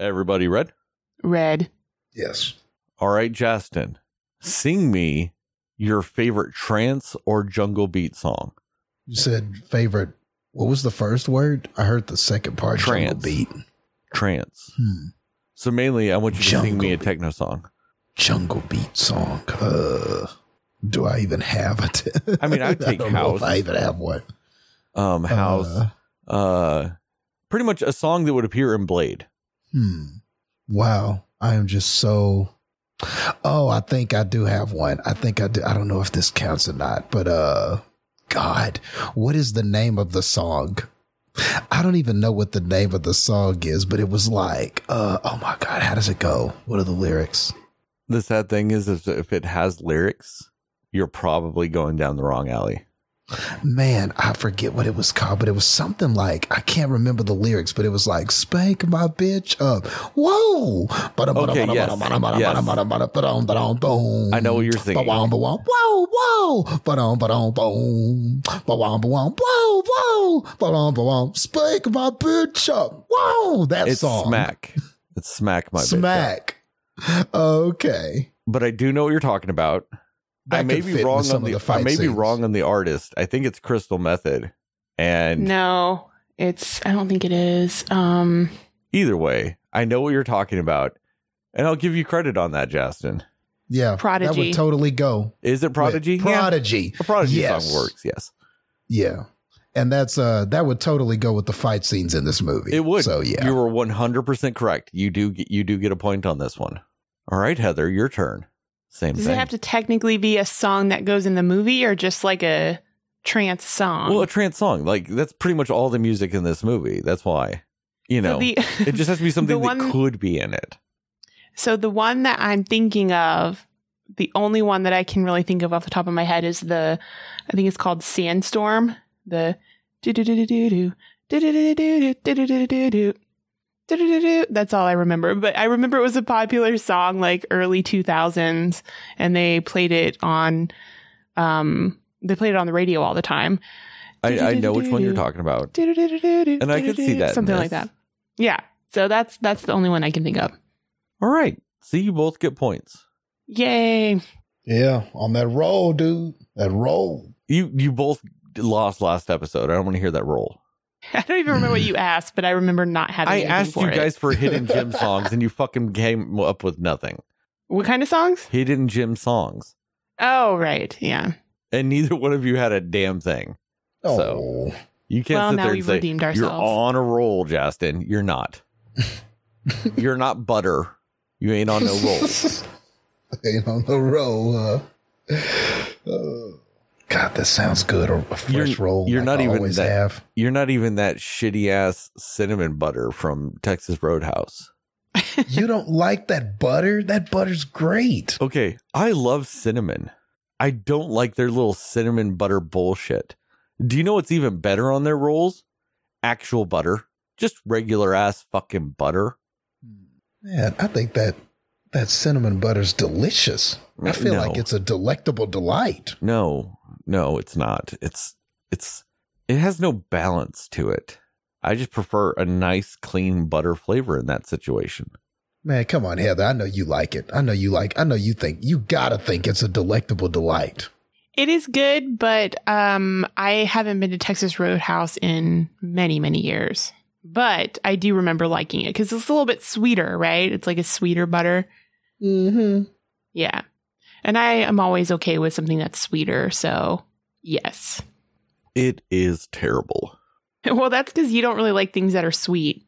Everybody read? Read. Yes. All right, Justin, sing me your favorite trance or jungle beat song. You said favorite. What was the first word? I heard the second part. Trance. Jungle beat. Trance. So mainly I want you to sing me a techno song. Jungle beat song. Do I even have it? I mean, I take house. I even have one. House. Pretty much a song that would appear in Blade. Wow. I am just so. Oh, I think I do have one. I think I do. I don't know if this counts or not, but God, what is the name of the song? I don't even know what the name of the song is, but it was like, oh my God, how does it go? What are the lyrics? The sad thing is, if it has lyrics, you're probably going down the wrong alley. Man, I forget what it was called, but it was something like, I can't remember the lyrics, but it was like, spank my bitch up. Whoa. Okay, yes. I know what you're thinking. Whoa. Spank my bitch up. Whoa. That song. It's smack. It's smack my bitch. Smack. Okay. But I do know what you're talking about. I may be wrong on the artist. I think it's Crystal Method. And no, I don't think it is. Either way, I know what you're talking about, and I'll give you credit on that, Justin. Yeah, Prodigy. That would totally go. Is it Prodigy? Yeah. Prodigy. A Prodigy song works. Yes. Yeah, and that's that would totally go with the fight scenes in this movie. It would. So yeah, you were 100% correct. You do get a point on this one. All right, Heather, your turn. Does it have to technically be a song that goes in the movie or just like a trance song? Well, a trance song. Like, that's pretty much all the music in this movie. That's why, it just has to be something that could be in it. So the one that I'm thinking of, the only one that I can really think of off the top of my head is I think it's called Sandstorm. The do-do-do-do-do-do. That's all I remember. But I remember it was a popular song, like early 2000s, and they played it on the radio all the time. I know which one you're talking about, and I could see that something like that. Yeah, so that's the only one I can think of. All right, so you both get points. Yay! Yeah, on that roll, dude. That roll. You both lost last episode. I don't want to hear that roll. I don't even remember what you asked, but I remember not having. I asked you guys for hidden gem songs, and you fucking came up with nothing. What kind of songs? Hidden gem songs. Oh right, yeah. And neither one of you had a damn thing. Oh, so you can't sit there and say you're on a roll, Justin. You're not. You're not butter. You ain't on no roll. Ain't on no roll. God, this sounds good. A fresh roll. You're not even that shitty ass cinnamon butter from Texas Roadhouse. You don't like that butter? That butter's great. Okay, I love cinnamon. I don't like their little cinnamon butter bullshit. Do you know what's even better on their rolls? Actual butter, just regular ass fucking butter. Man, I think that cinnamon butter's delicious. I feel like it's a delectable delight. No, it's not. It has no balance to it. I just prefer a nice, clean butter flavor in that situation. Man, come on, Heather. I know you like it. I know you think. You gotta think it's a delectable delight. It is good, but I haven't been to Texas Roadhouse in many, many years. But I do remember liking it because it's a little bit sweeter, right? It's like a sweeter butter. Mm-hmm. Yeah. And I am always okay with something that's sweeter. So, yes. It is terrible. Well, that's because you don't really like things that are sweet.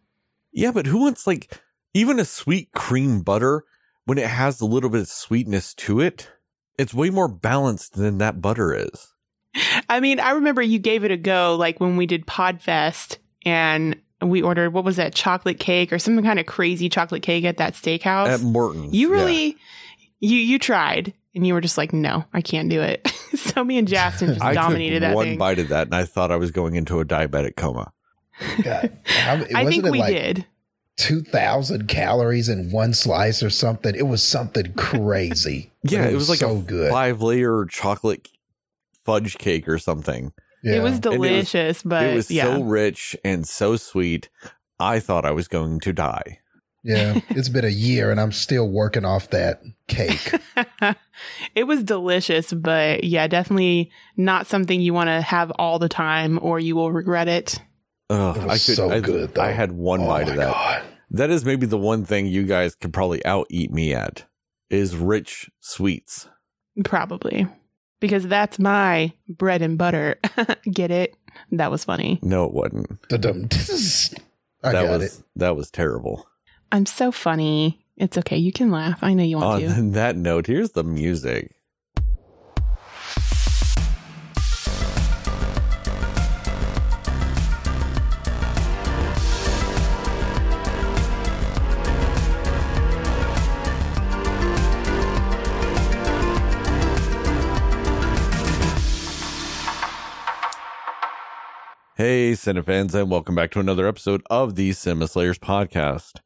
Yeah, but who wants, like, even a sweet cream butter when it has a little bit of sweetness to it? It's way more balanced than that butter is. I mean, I remember you gave it a go, like, when we did Podfest and we ordered, what was that, chocolate cake or some kind of crazy chocolate cake at that steakhouse? At Morton's. You really... Yeah. You tried, and you were just like, no, I can't do it. So me and Justin just dominated that thing. I took one bite of that, and I thought I was going into a diabetic coma. God, I think we did. 2,000 calories in one slice or something. It was something crazy. Yeah, it was like so a 5-layer chocolate fudge cake or something. Yeah. It was delicious, but it was so rich and so sweet. I thought I was going to die. Yeah, it's been a year and I'm still working off that cake. It was delicious, but yeah, definitely not something you want to have all the time or you will regret it. It was so good, though. I had one bite of that. God. That is maybe the one thing you guys could probably out-eat me at is rich sweets. Probably. Because that's my bread and butter. Get it? That was funny. No, it wasn't. That was terrible. I'm so funny. It's okay. You can laugh. I know you want to. On that note, here's the music. Hey, Cinefans, and welcome back to another episode of the Cineslayers podcast.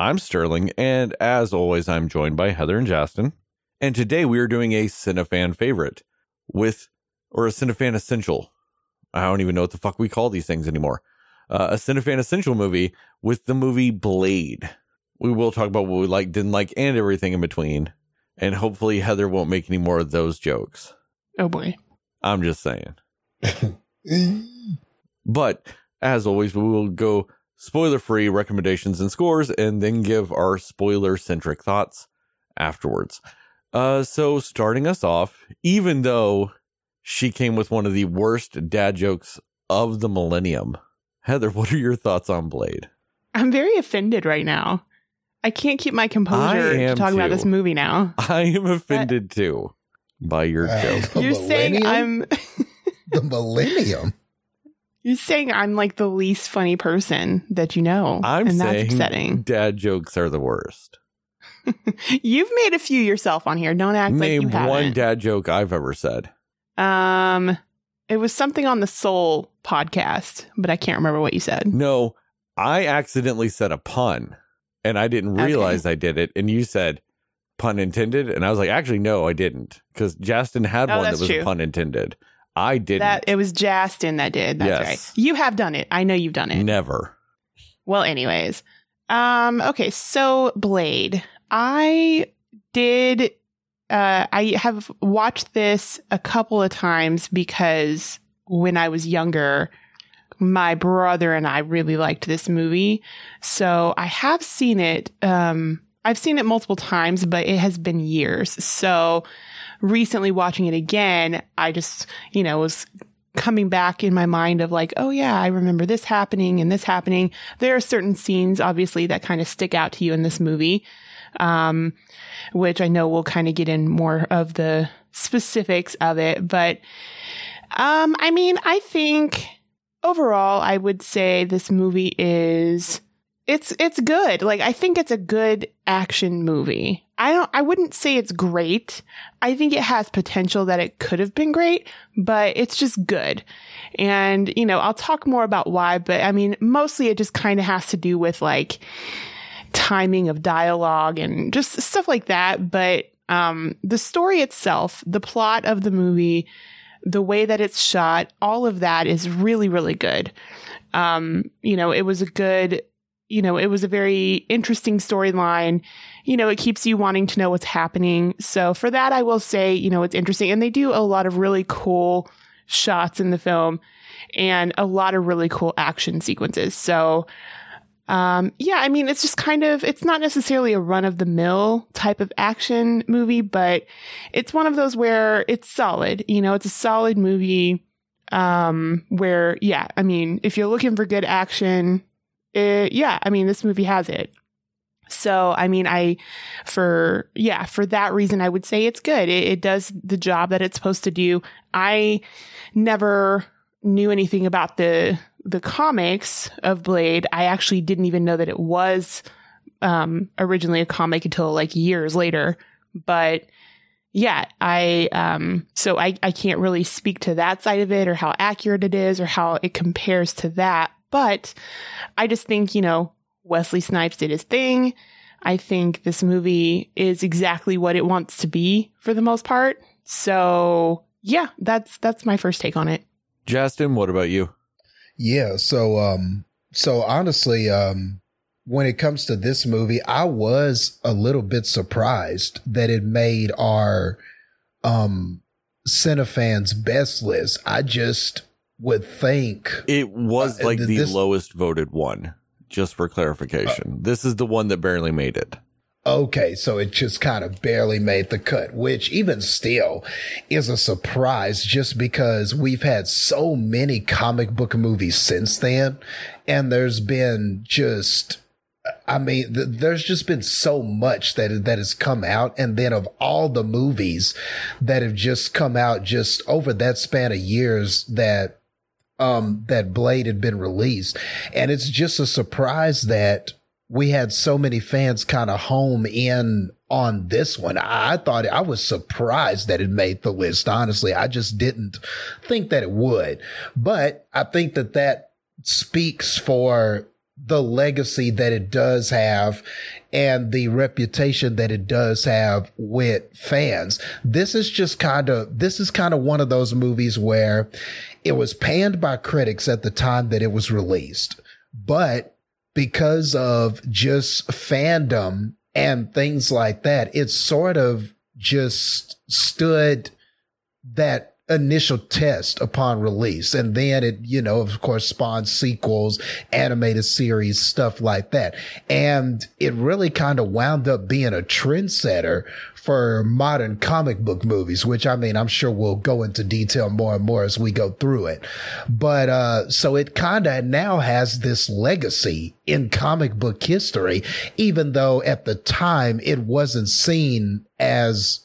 I'm Sterling, and as always, I'm joined by Heather and Justin. And today we are doing a Cinefan favorite or a Cinefan essential. I don't even know what the fuck we call these things anymore. A Cinefan essential movie with the movie Blade. We will talk about what we liked, didn't like, and everything in between. And hopefully Heather won't make any more of those jokes. Oh boy. I'm just saying. But, as always, we will go spoiler-free recommendations and scores and then give our spoiler-centric thoughts afterwards. So, starting us off, even though she came with one of the worst dad jokes of the millennium, Heather, what are your thoughts on Blade? I'm very offended right now. I can't keep my composure to talk about this movie now. I am offended, too, by your joke. You're saying I'm... The millennium? You're saying I'm like the least funny person that you know. And that's upsetting. Dad jokes are the worst. You've made a few yourself on here. Don't act like you haven't. Name one dad joke I've ever said. It was something on the Soul podcast, but I can't remember what you said. No, I accidentally said a pun and I didn't realize I did it. And you said pun intended. And I was like, actually, no, I didn't. Because Justin had one that was a pun intended. I didn't. It was Justin that did. That's yes. Right. You have done it. I know you've done it. Never. Well, anyways. Okay, so Blade. I have watched this a couple of times because when I was younger, my brother and I really liked this movie. So I have seen it. I've seen it multiple times, but it has been years. So recently watching it again, I just, was coming back in my mind of like, oh yeah, I remember this happening and this happening. There are certain scenes, obviously, that kind of stick out to you in this movie, which I know we'll kind of get in more of the specifics of it. But, I think overall, I would say this movie is... It's good. Like, I think it's a good action movie. I wouldn't say it's great. I think it has potential that it could have been great, but it's just good. And, I'll talk more about why, but mostly it just kind of has to do with like timing of dialogue and just stuff like that. But, the story itself, the plot of the movie, the way that it's shot, all of that is really, really good. It was a very interesting storyline. It keeps you wanting to know what's happening. So for that, I will say, it's interesting. And they do a lot of really cool shots in the film and a lot of really cool action sequences. So, it's just kind of, it's not necessarily a run-of-the-mill type of action movie, but it's one of those where it's solid. It's a solid movie if you're looking for good action... this movie has it. So, for that reason, I would say it's good. It does the job that it's supposed to do. I never knew anything about the comics of Blade. I actually didn't even know that it was originally a comic until like years later. But yeah, I can't really speak to that side of it or how accurate it is or how it compares to that. But I just think, Wesley Snipes did his thing. I think this movie is exactly what it wants to be for the most part. So, yeah, that's my first take on it. Justin, what about you? Yeah. So honestly, when it comes to this movie, I was a little bit surprised that it made our Cinefans best list. I just would think it was like the lowest voted one, just for clarification. This is the one that barely made it. Okay, so it just kind of barely made the cut, which even still is a surprise just because we've had so many comic book movies since then. And there's been just, I mean, there's just been so much that has come out. And then of all the movies that have just come out just over that span of years that Blade had been released. And it's just a surprise that we had so many fans kind of home in on this one. I was surprised that it made the list. Honestly, I just didn't think that it would, but I think that speaks for the legacy that it does have and the reputation that it does have with fans. This is kind of one of those movies where it was panned by critics at the time that it was released, but because of just fandom and things like that, it sort of just stood that initial test upon release. And then it, of course, spawned sequels, animated series, stuff like that. And it really kind of wound up being a trendsetter for modern comic book movies, which, I mean, I'm sure we'll go into detail more and more as we go through it. But so it kind of now has this legacy in comic book history, even though at the time it wasn't seen as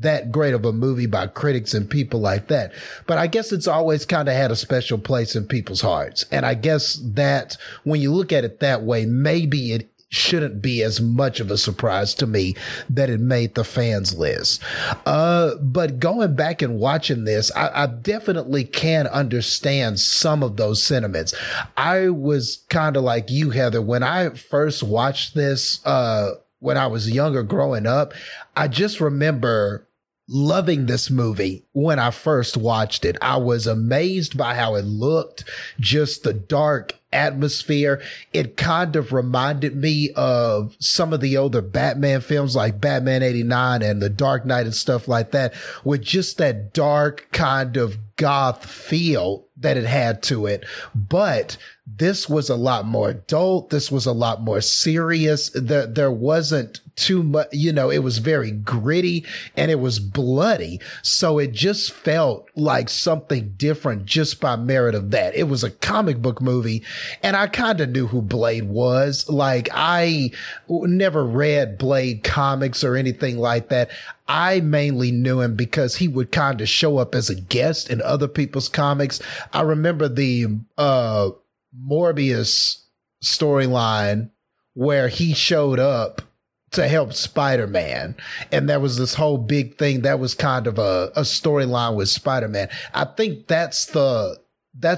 that great of a movie by critics and people like that. But I guess it's always kind of had a special place in people's hearts. And I guess that when you look at it that way, maybe it shouldn't be as much of a surprise to me that it made the fans list. But going back and watching this, I definitely can understand some of those sentiments. I was kind of like you, Heather, when I first watched this, when I was younger growing up, I just remember loving this movie when I first watched it. I was amazed by how it looked, just the dark atmosphere. It kind of reminded me of some of the older Batman films like Batman 89 and The Dark Knight and stuff like that, with just that dark kind of goth feel that it had to it. But this was a lot more adult. This was a lot more serious. There wasn't too much, it was very gritty and it was bloody. So it just felt like something different just by merit of that. It was a comic book movie and I kind of knew who Blade was. Like, I never read Blade comics or anything like that. I mainly knew him because he would kind of show up as a guest in other people's comics. I remember the, Morbius storyline where he showed up to help Spider-Man. And there was this whole big thing that was kind of a storyline with Spider-Man. I think that's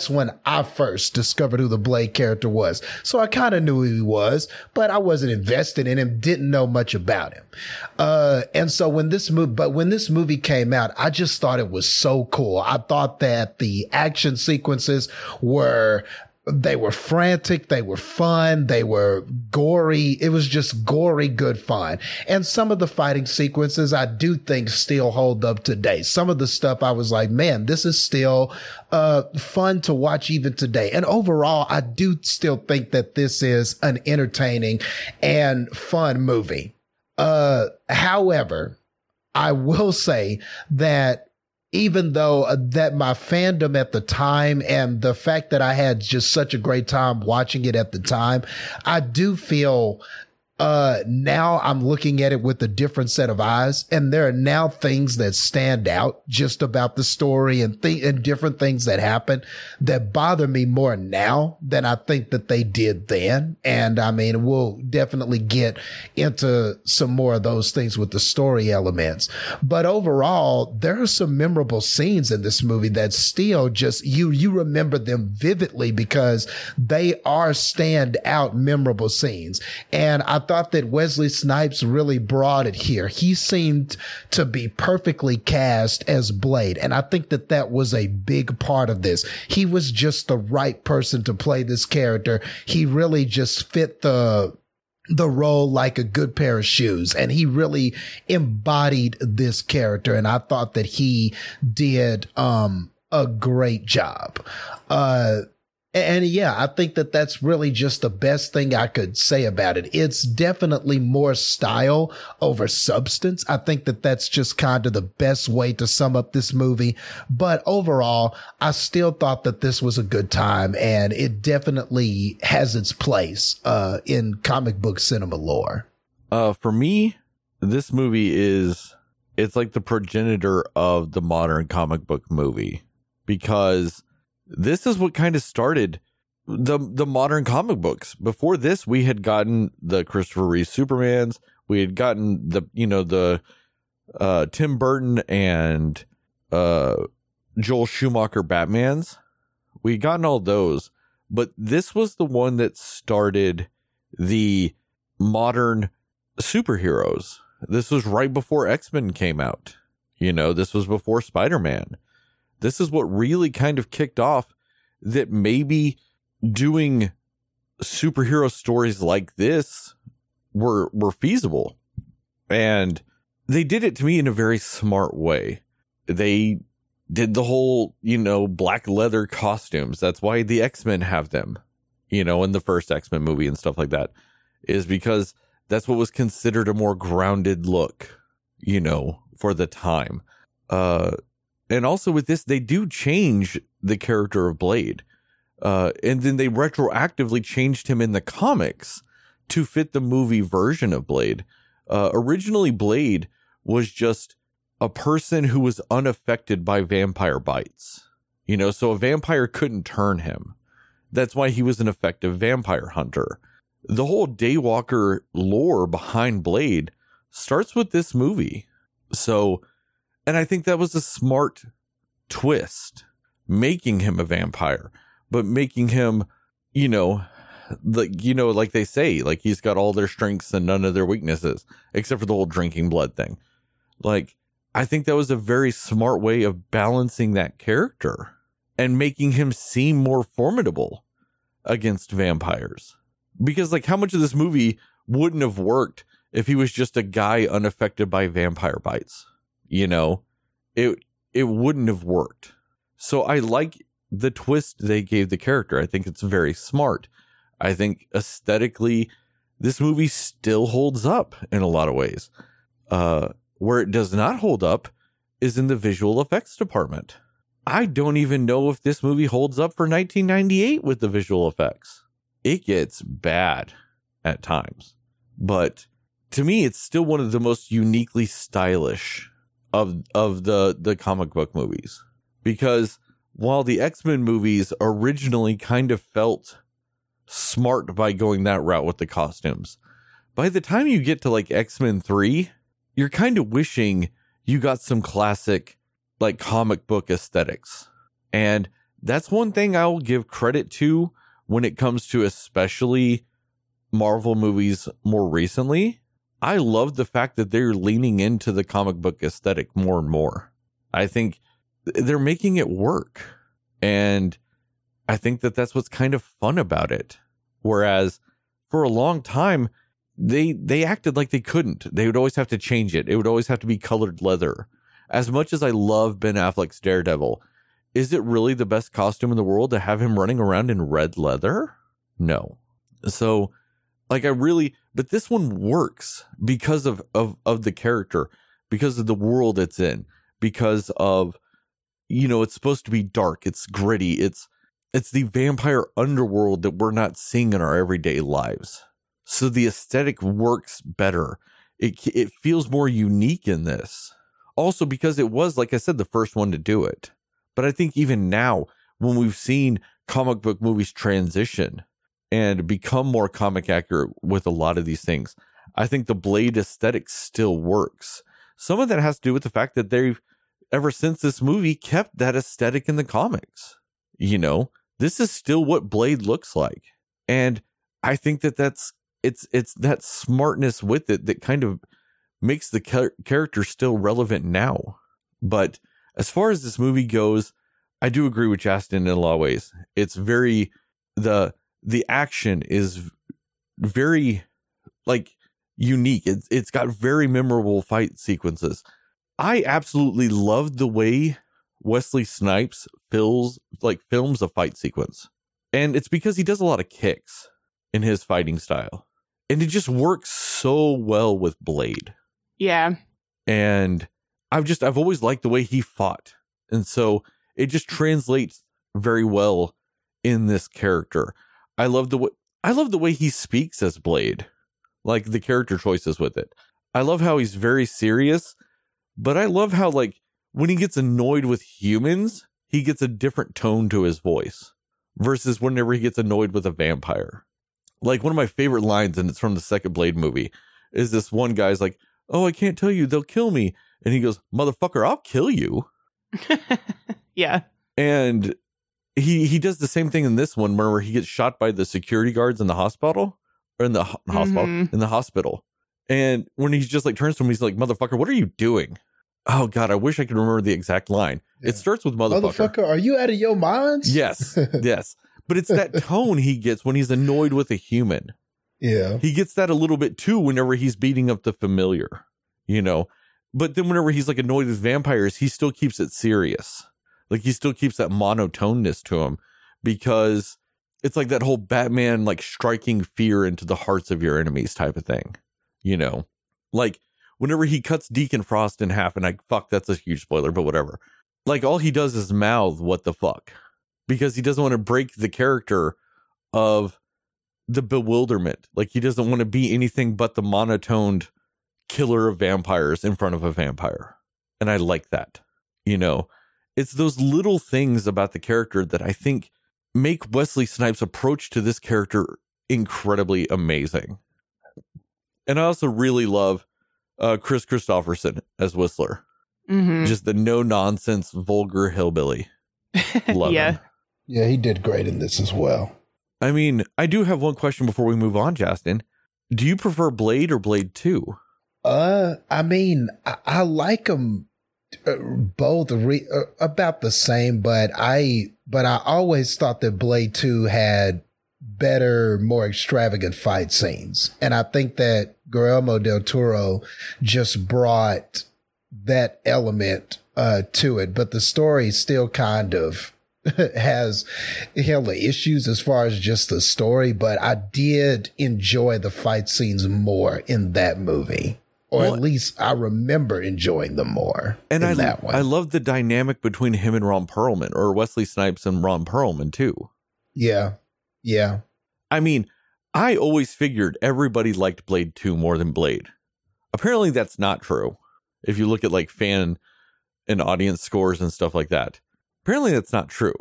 when I first discovered who the Blade character was. So I kind of knew who he was, but I wasn't invested in him, didn't know much about him. When this movie came out, I just thought it was so cool. I thought that the action sequences were frantic. They were fun. They were gory. It was just gory, good fun. And some of the fighting sequences I do think still hold up today. Some of the stuff I was like, man, this is still fun to watch even today. And overall, I do still think that this is an entertaining and fun movie. However, I will say that even though that my fandom at the time and the fact that I had just such a great time watching it at the time, I do feel now I'm looking at it with a different set of eyes. And there are now things that stand out just about the story and different things that happen that bother me more now than I think that they did then. And I mean, we'll definitely get into some more of those things with the story elements. But overall, there are some memorable scenes in this movie that still just, you remember them vividly because they are stand out memorable scenes. And I thought that Wesley Snipes really brought it here. He seemed to be perfectly cast as Blade. And I think that that was a big part of this. He was just the right person to play this character. He really just fit the role like a good pair of shoes, and he really embodied this character. And I thought that he did a great job. And yeah, I think that that's really just the best thing I could say about it. It's definitely more style over substance. I think that that's just kind of the best way to sum up this movie. But overall, I still thought that this was a good time, and it definitely has its place in comic book cinema lore. For me, this movie it's like the progenitor of the modern comic book movie, because this is what kind of started the modern comic books. Before this, we had gotten the Christopher Reeve Supermans. We had gotten the Tim Burton and Joel Schumacher Batmans. We had gotten all those. But this was the one that started the modern superheroes. This was right before X-Men came out. This was before Spider-Man. This is what really kind of kicked off that maybe doing superhero stories like this were feasible. And they did it to me in a very smart way. They did the whole, black leather costumes. That's why the X-Men have them, in the first X-Men movie and stuff like that, is because that's what was considered a more grounded look, for the time. And also with this, they do change the character of Blade. And then they retroactively changed him in the comics to fit the movie version of Blade. Originally, Blade was just a person who was unaffected by vampire bites. So a vampire couldn't turn him. That's why he was an effective vampire hunter. The whole Daywalker lore behind Blade starts with this movie. And I think that was a smart twist, making him a vampire, but making him, like they say, like he's got all their strengths and none of their weaknesses, except for the whole drinking blood thing. Like, I think that was a very smart way of balancing that character and making him seem more formidable against vampires. Because, how much of this movie wouldn't have worked if he was just a guy unaffected by vampire bites? It wouldn't have worked. So I like the twist they gave the character. I think it's very smart. I think aesthetically, this movie still holds up in a lot of ways. Where it does not hold up is in the visual effects department. I don't even know if this movie holds up for 1998 with the visual effects. It gets bad at times. But to me, it's still one of the most uniquely stylish of the comic book movies, because while the X-Men movies originally kind of felt smart by going that route with the costumes, by the time you get to X-Men 3, you're kind of wishing you got some classic comic book aesthetics. And that's one thing I'll give credit to when it comes to especially Marvel movies more recently. I love the fact that they're leaning into the comic book aesthetic more and more. I think they're making it work. And I think that that's what's kind of fun about it. Whereas for a long time, they acted like they couldn't. They would always have to change it. It would always have to be colored leather. As much as I love Ben Affleck's Daredevil, is it really the best costume in the world to have him running around in red leather? No. So but this one works because of the character, because of the world it's in, because of, it's supposed to be dark. It's gritty. It's the vampire underworld that we're not seeing in our everyday lives. So the aesthetic works better. It feels more unique in this. Also, because it was, like I said, the first one to do it. But I think even now, when we've seen comic book movies transition and become more comic accurate with a lot of these things, I think the Blade aesthetic still works. Some of that has to do with the fact that they've, ever since this movie, kept that aesthetic in the comics. This is still what Blade looks like. And I think that that's it's that smartness with it that kind of makes the character still relevant now. But as far as this movie goes, I do agree with Chastain in a lot of ways. It's very, the action is very, like, unique. It's got very memorable fight sequences. I absolutely loved the way Wesley Snipes films a fight sequence. And it's because he does a lot of kicks in his fighting style. And it just works so well with Blade. Yeah. And I've always liked the way he fought. And so it just translates very well in this character. I love the way he speaks as Blade, like the character choices with it. I love how he's very serious, but I love how, like, when he gets annoyed with humans, he gets a different tone to his voice versus whenever he gets annoyed with a vampire. Like, one of my favorite lines, and it's from the second Blade movie, is this one guy's like, "Oh, I can't tell you, they'll kill me." And he goes, "Motherfucker, I'll kill you." Yeah. And he does the same thing in this one where he gets shot by the security guards in the hospital, or in the hospital, in the hospital. And when he's just like turns to him, he's like, "Motherfucker, what are you doing?" Oh God, I wish I could remember the exact line. Yeah. It starts with "motherfucker." "Motherfucker, are you out of your mind?" Yes, yes. But it's that tone he gets when he's annoyed with a human. Yeah. He gets that a little bit too whenever he's beating up the familiar, you know. But then whenever he's like annoyed with vampires, he still keeps it serious. Like, he still keeps that monotoneness to him, because it's like that whole Batman, like, striking fear into the hearts of your enemies type of thing, you know. Like, whenever he cuts Deacon Frost in half, and that's a huge spoiler, but whatever. Like, all he does is mouth "what the fuck," because he doesn't want to break the character of the bewilderment. Like, he doesn't want to be anything but the monotoned killer of vampires in front of a vampire. And I like that, you know. It's those little things about the character that I think make Wesley Snipes' approach to this character incredibly amazing. And I also really love Chris Christopherson as Whistler. Mm-hmm. Just the no-nonsense, vulgar hillbilly. Love him. Yeah, he did great in this as well. I mean, I do have one question before we move on, Chastain. Do you prefer Blade or Blade 2? I mean, I like them both about the same, but I always thought that Blade 2 had better, more extravagant fight scenes. And I think that Guillermo del Toro just brought that element to it. But the story still kind of has hella issues as far as just the story. But I did enjoy the fight scenes more in that movie. Or at least I remember enjoying them more in that one. I love the dynamic between him and Ron Perlman, or Wesley Snipes and Ron Perlman too. Yeah. Yeah. I mean, I always figured everybody liked Blade 2 more than Blade. Apparently that's not true. If you look at like fan and audience scores and stuff like that. Apparently that's not true.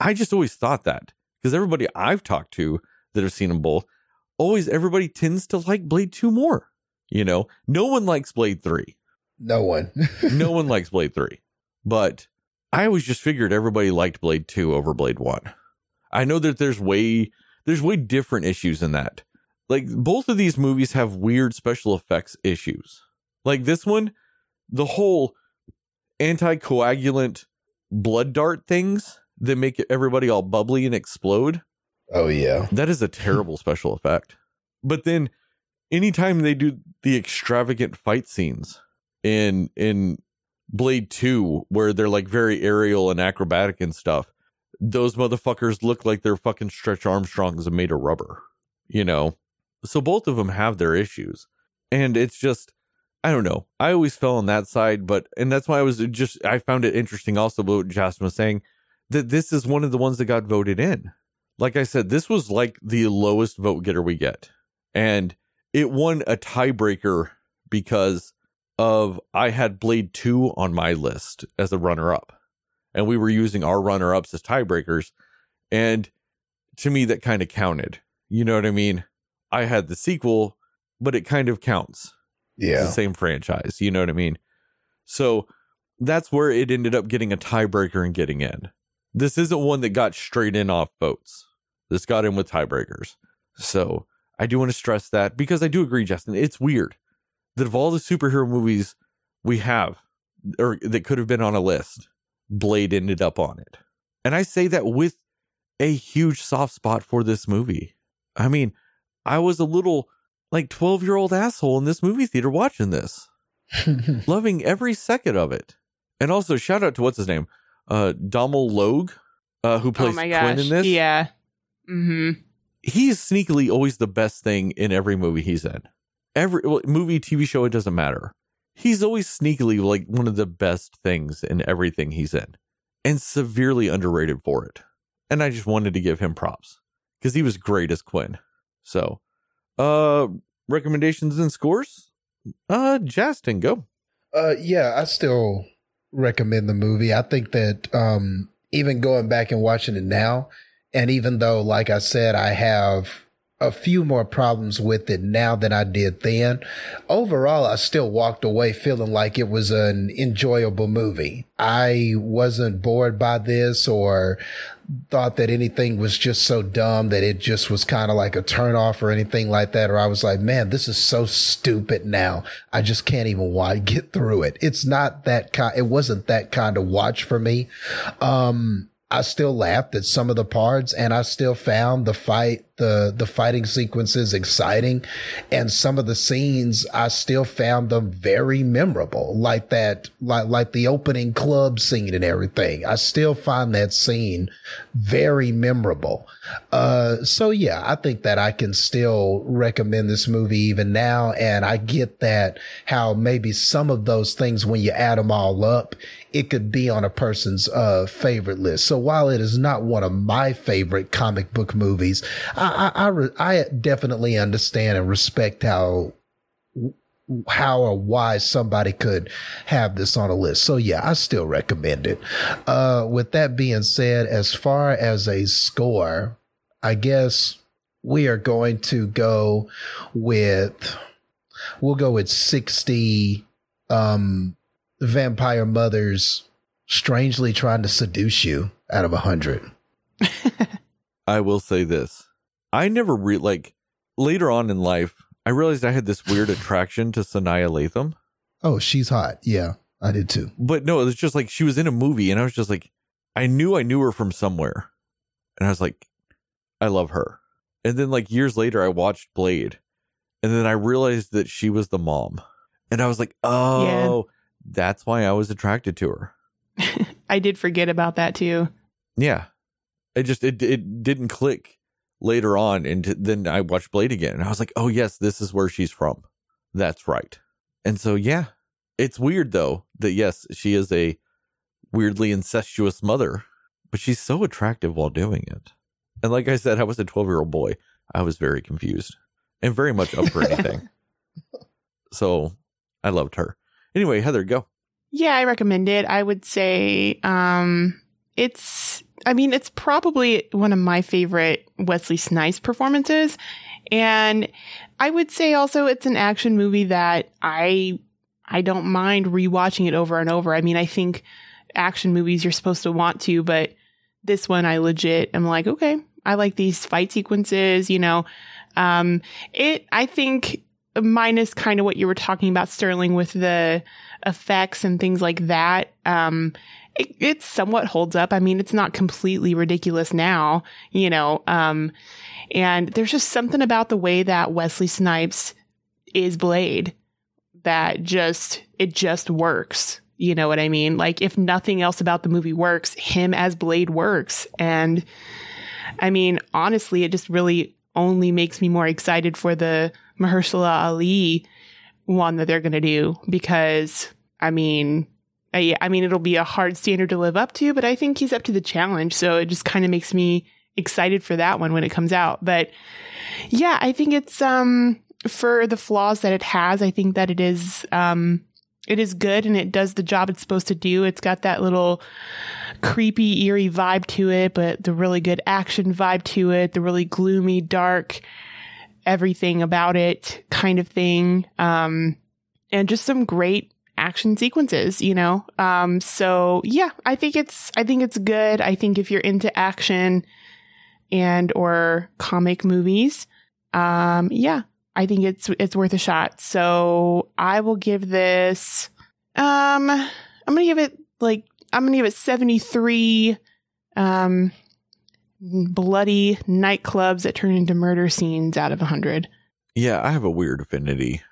I just always thought that, because everybody I've talked to that have seen them both, everybody tends to like Blade 2 more. You know, no one likes Blade 3. No one. No one likes Blade 3. But I always just figured everybody liked Blade 2 over Blade 1. I know that there's way different issues in that. Like, both of these movies have weird special effects issues. Like this one, the whole anticoagulant blood dart things that make everybody all bubbly and explode. Oh, yeah. That is a terrible special effect. But then anytime they do the extravagant fight scenes in Blade 2, where they're like very aerial and acrobatic and stuff, those motherfuckers look like they're fucking Stretch Armstrongs made of rubber, you know? So both of them have their issues. And it's just, I don't know. I always fell on that side, and that's why I found it interesting also what Justin was saying, that this is one of the ones that got voted in. Like I said, this was like the lowest vote getter we get. And it won a tiebreaker because of I had Blade 2 on my list as a runner-up. And we were using our runner-ups as tiebreakers. And to me, that kind of counted. You know what I mean? I had the sequel, but it kind of counts. Yeah. It's the same franchise. You know what I mean? So that's where it ended up getting a tiebreaker and getting in. This isn't one that got straight in off votes. This got in with tiebreakers. So I do want to stress that, because I do agree, Justin, it's weird that of all the superhero movies we have, or that could have been on a list, Blade ended up on it. And I say that with a huge soft spot for this movie. I mean, I was a little, like, 12-year-old asshole in this movie theater watching this. Loving every second of it. And also, shout out to, what's his name? Domhnall Logue, who plays Quinn in this. Yeah. Mm-hmm. He is sneakily always the best thing in every movie he's in. Every movie, TV show, it doesn't matter. He's always sneakily, like, one of the best things in everything he's in. And severely underrated for it. And I just wanted to give him props, because he was great as Quinn. So, recommendations and scores? Justin, go. Yeah, I still recommend the movie. I think that even going back and watching it now, and even though, like I said, I have a few more problems with it now than I did then, overall, I still walked away feeling like it was an enjoyable movie. I wasn't bored by this or thought that anything was just so dumb that it just was kind of like a turnoff or anything like that. Or I was like, man, this is so stupid now, I just can't even get through it. It's not that kind. It wasn't that kind of watch for me. I still laughed at some of the parts, and I still found the fighting sequences exciting. And some of the scenes, I still found them very memorable, like that, like the opening club scene and everything. I still find that scene very memorable. So yeah, I think that I can still recommend this movie even now. And I get that how maybe some of those things, when you add them all up, it could be on a person's favorite list. So while it is not one of my favorite comic book movies, I definitely understand and respect how or why somebody could have this on a list. So yeah, I still recommend it. With that being said, as far as a score, I guess we are going to go with, we'll go with 60 vampire mothers strangely trying to seduce you out of 100. I will say this. I never later on in life, I realized I had this weird attraction to Sanaa Lathan. Oh, she's hot. Yeah, I did too. But no, it was just like she was in a movie, and I was just like, I knew her from somewhere. And I was like, I love her. And then years later, I watched Blade. And then I realized that she was the mom. And I was like, oh, yeah. That's why I was attracted to her. I did forget about that too. Yeah. It just, it didn't click later on. And then I watched Blade again, and I was like, oh yes, this is where she's from. That's right. And so, yeah, it's weird though that yes, she is a weirdly incestuous mother, but she's so attractive while doing it. And like I said, I was a 12-year-old boy. I was very confused and very much up for anything. So I loved her. Anyway, Heather, go. Yeah, I recommend it. I would say it's probably one of my favorite Wesley Snipes performances. And I would say also it's an action movie that I don't mind rewatching it over and over. I mean, I think action movies you're supposed to want to, but this one I legit am like, okay, I like these fight sequences, you know. I think minus kind of what you were talking about, Sterling, with the effects and things like that, it somewhat holds up. I mean, it's not completely ridiculous now, you know, and there's just something about the way that Wesley Snipes is Blade that just works. You know what I mean? Like, if nothing else about the movie works, him as Blade works. And I mean, honestly, it just really only makes me more excited for the Mahershala Ali one that they're going to do, because I mean, it'll be a hard standard to live up to, but I think he's up to the challenge. So it just kind of makes me excited for that one when it comes out. But yeah, I think it's, for the flaws that it has, I think that it is good, and it does the job it's supposed to do. It's got that little creepy, eerie vibe to it, but the really good action vibe to it, the really gloomy, dark, everything about it kind of thing. And just some great action sequences, you know? So yeah, I think it's good. I think if you're into action and or comic movies, Yeah, I think it's worth a shot. So I will give this, I'm going to give it 73 bloody nightclubs that turn into murder scenes out of 100. Yeah, I have a weird affinity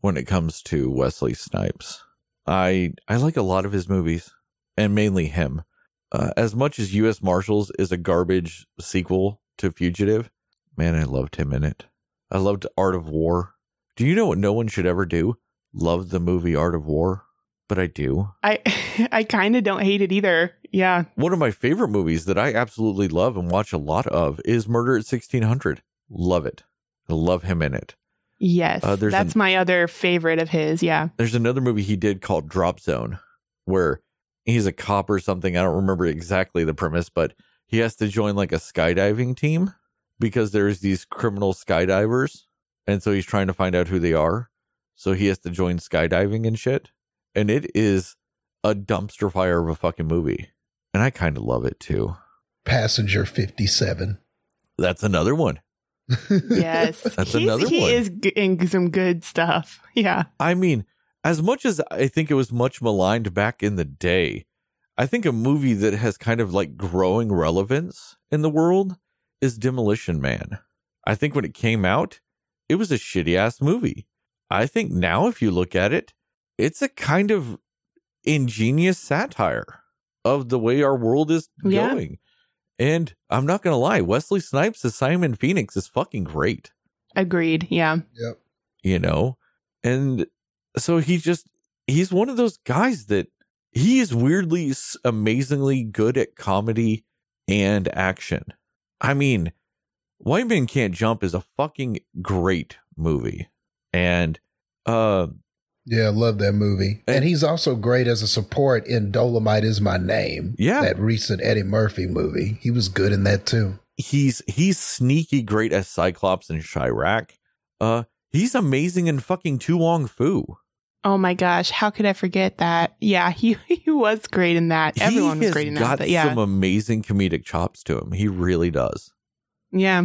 when it comes to Wesley Snipes. I like a lot of his movies, and mainly him. As much as U.S. Marshals is a garbage sequel to Fugitive, man, I loved him in it. I loved Art of War. Do you know what no one should ever do? Love the movie Art of War, but I do. I kind of don't hate it either. Yeah. One of my favorite movies that I absolutely love and watch a lot of is Murder at 1600. Love it. I love him in it. Yes, that's my other favorite of his, yeah. There's another movie he did called Drop Zone, where he's a cop or something. I don't remember exactly the premise, but he has to join like a skydiving team because there's these criminal skydivers. And so he's trying to find out who they are. So he has to join skydiving and shit. And it is a dumpster fire of a fucking movie. And I kind of love it too. Passenger 57. That's another one. Yes, that's another one. He is in some good stuff. Yeah, I mean, as much as I think it was much maligned back in the day, I think a movie that has kind of like growing relevance in the world is Demolition Man. I think when it came out, it was a shitty ass movie. I think now, if you look at it, it's a kind of ingenious satire of the way our world is going. Yeah. And I'm not going to lie, Wesley Snipes as Simon Phoenix is fucking great. Agreed. Yeah. Yep. You know, and so he's one of those guys that he is weirdly, amazingly good at comedy and action. I mean, White Men Can't Jump is a fucking great movie. And yeah, I love that movie. And he's also great as a support in Dolomite Is My Name. Yeah. That recent Eddie Murphy movie. He was good in that too. He's sneaky great as Cyclops and Chirac. He's amazing in fucking Tu Wong Fu. Oh my gosh, how could I forget that? Yeah, he was great in that. Everyone was great in that. He's got some amazing comedic chops to him. He really does. Yeah.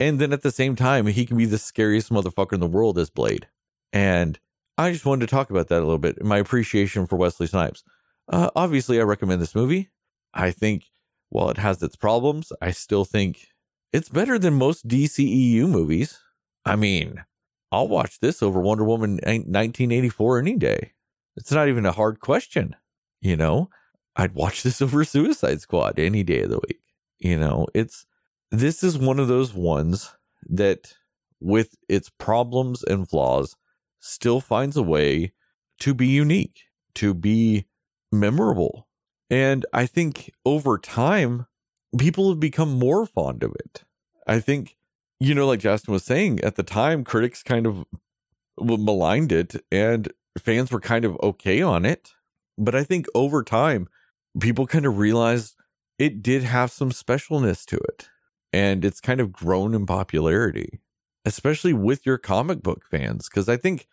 And then at the same time, he can be the scariest motherfucker in the world as Blade. And I just wanted to talk about that a little bit. My appreciation for Wesley Snipes. Obviously, I recommend this movie. I think while it has its problems, I still think it's better than most DCEU movies. I mean, I'll watch this over Wonder Woman 1984 any day. It's not even a hard question. You know, I'd watch this over Suicide Squad any day of the week. You know, this is one of those ones that with its problems and flaws, still finds a way to be unique, to be memorable. And I think over time, people have become more fond of it. I think, you know, like Justin was saying, at the time, critics kind of maligned it and fans were kind of okay on it. But I think over time, people kind of realized it did have some specialness to it. And it's kind of grown in popularity, especially with your comic book fans. Because I think,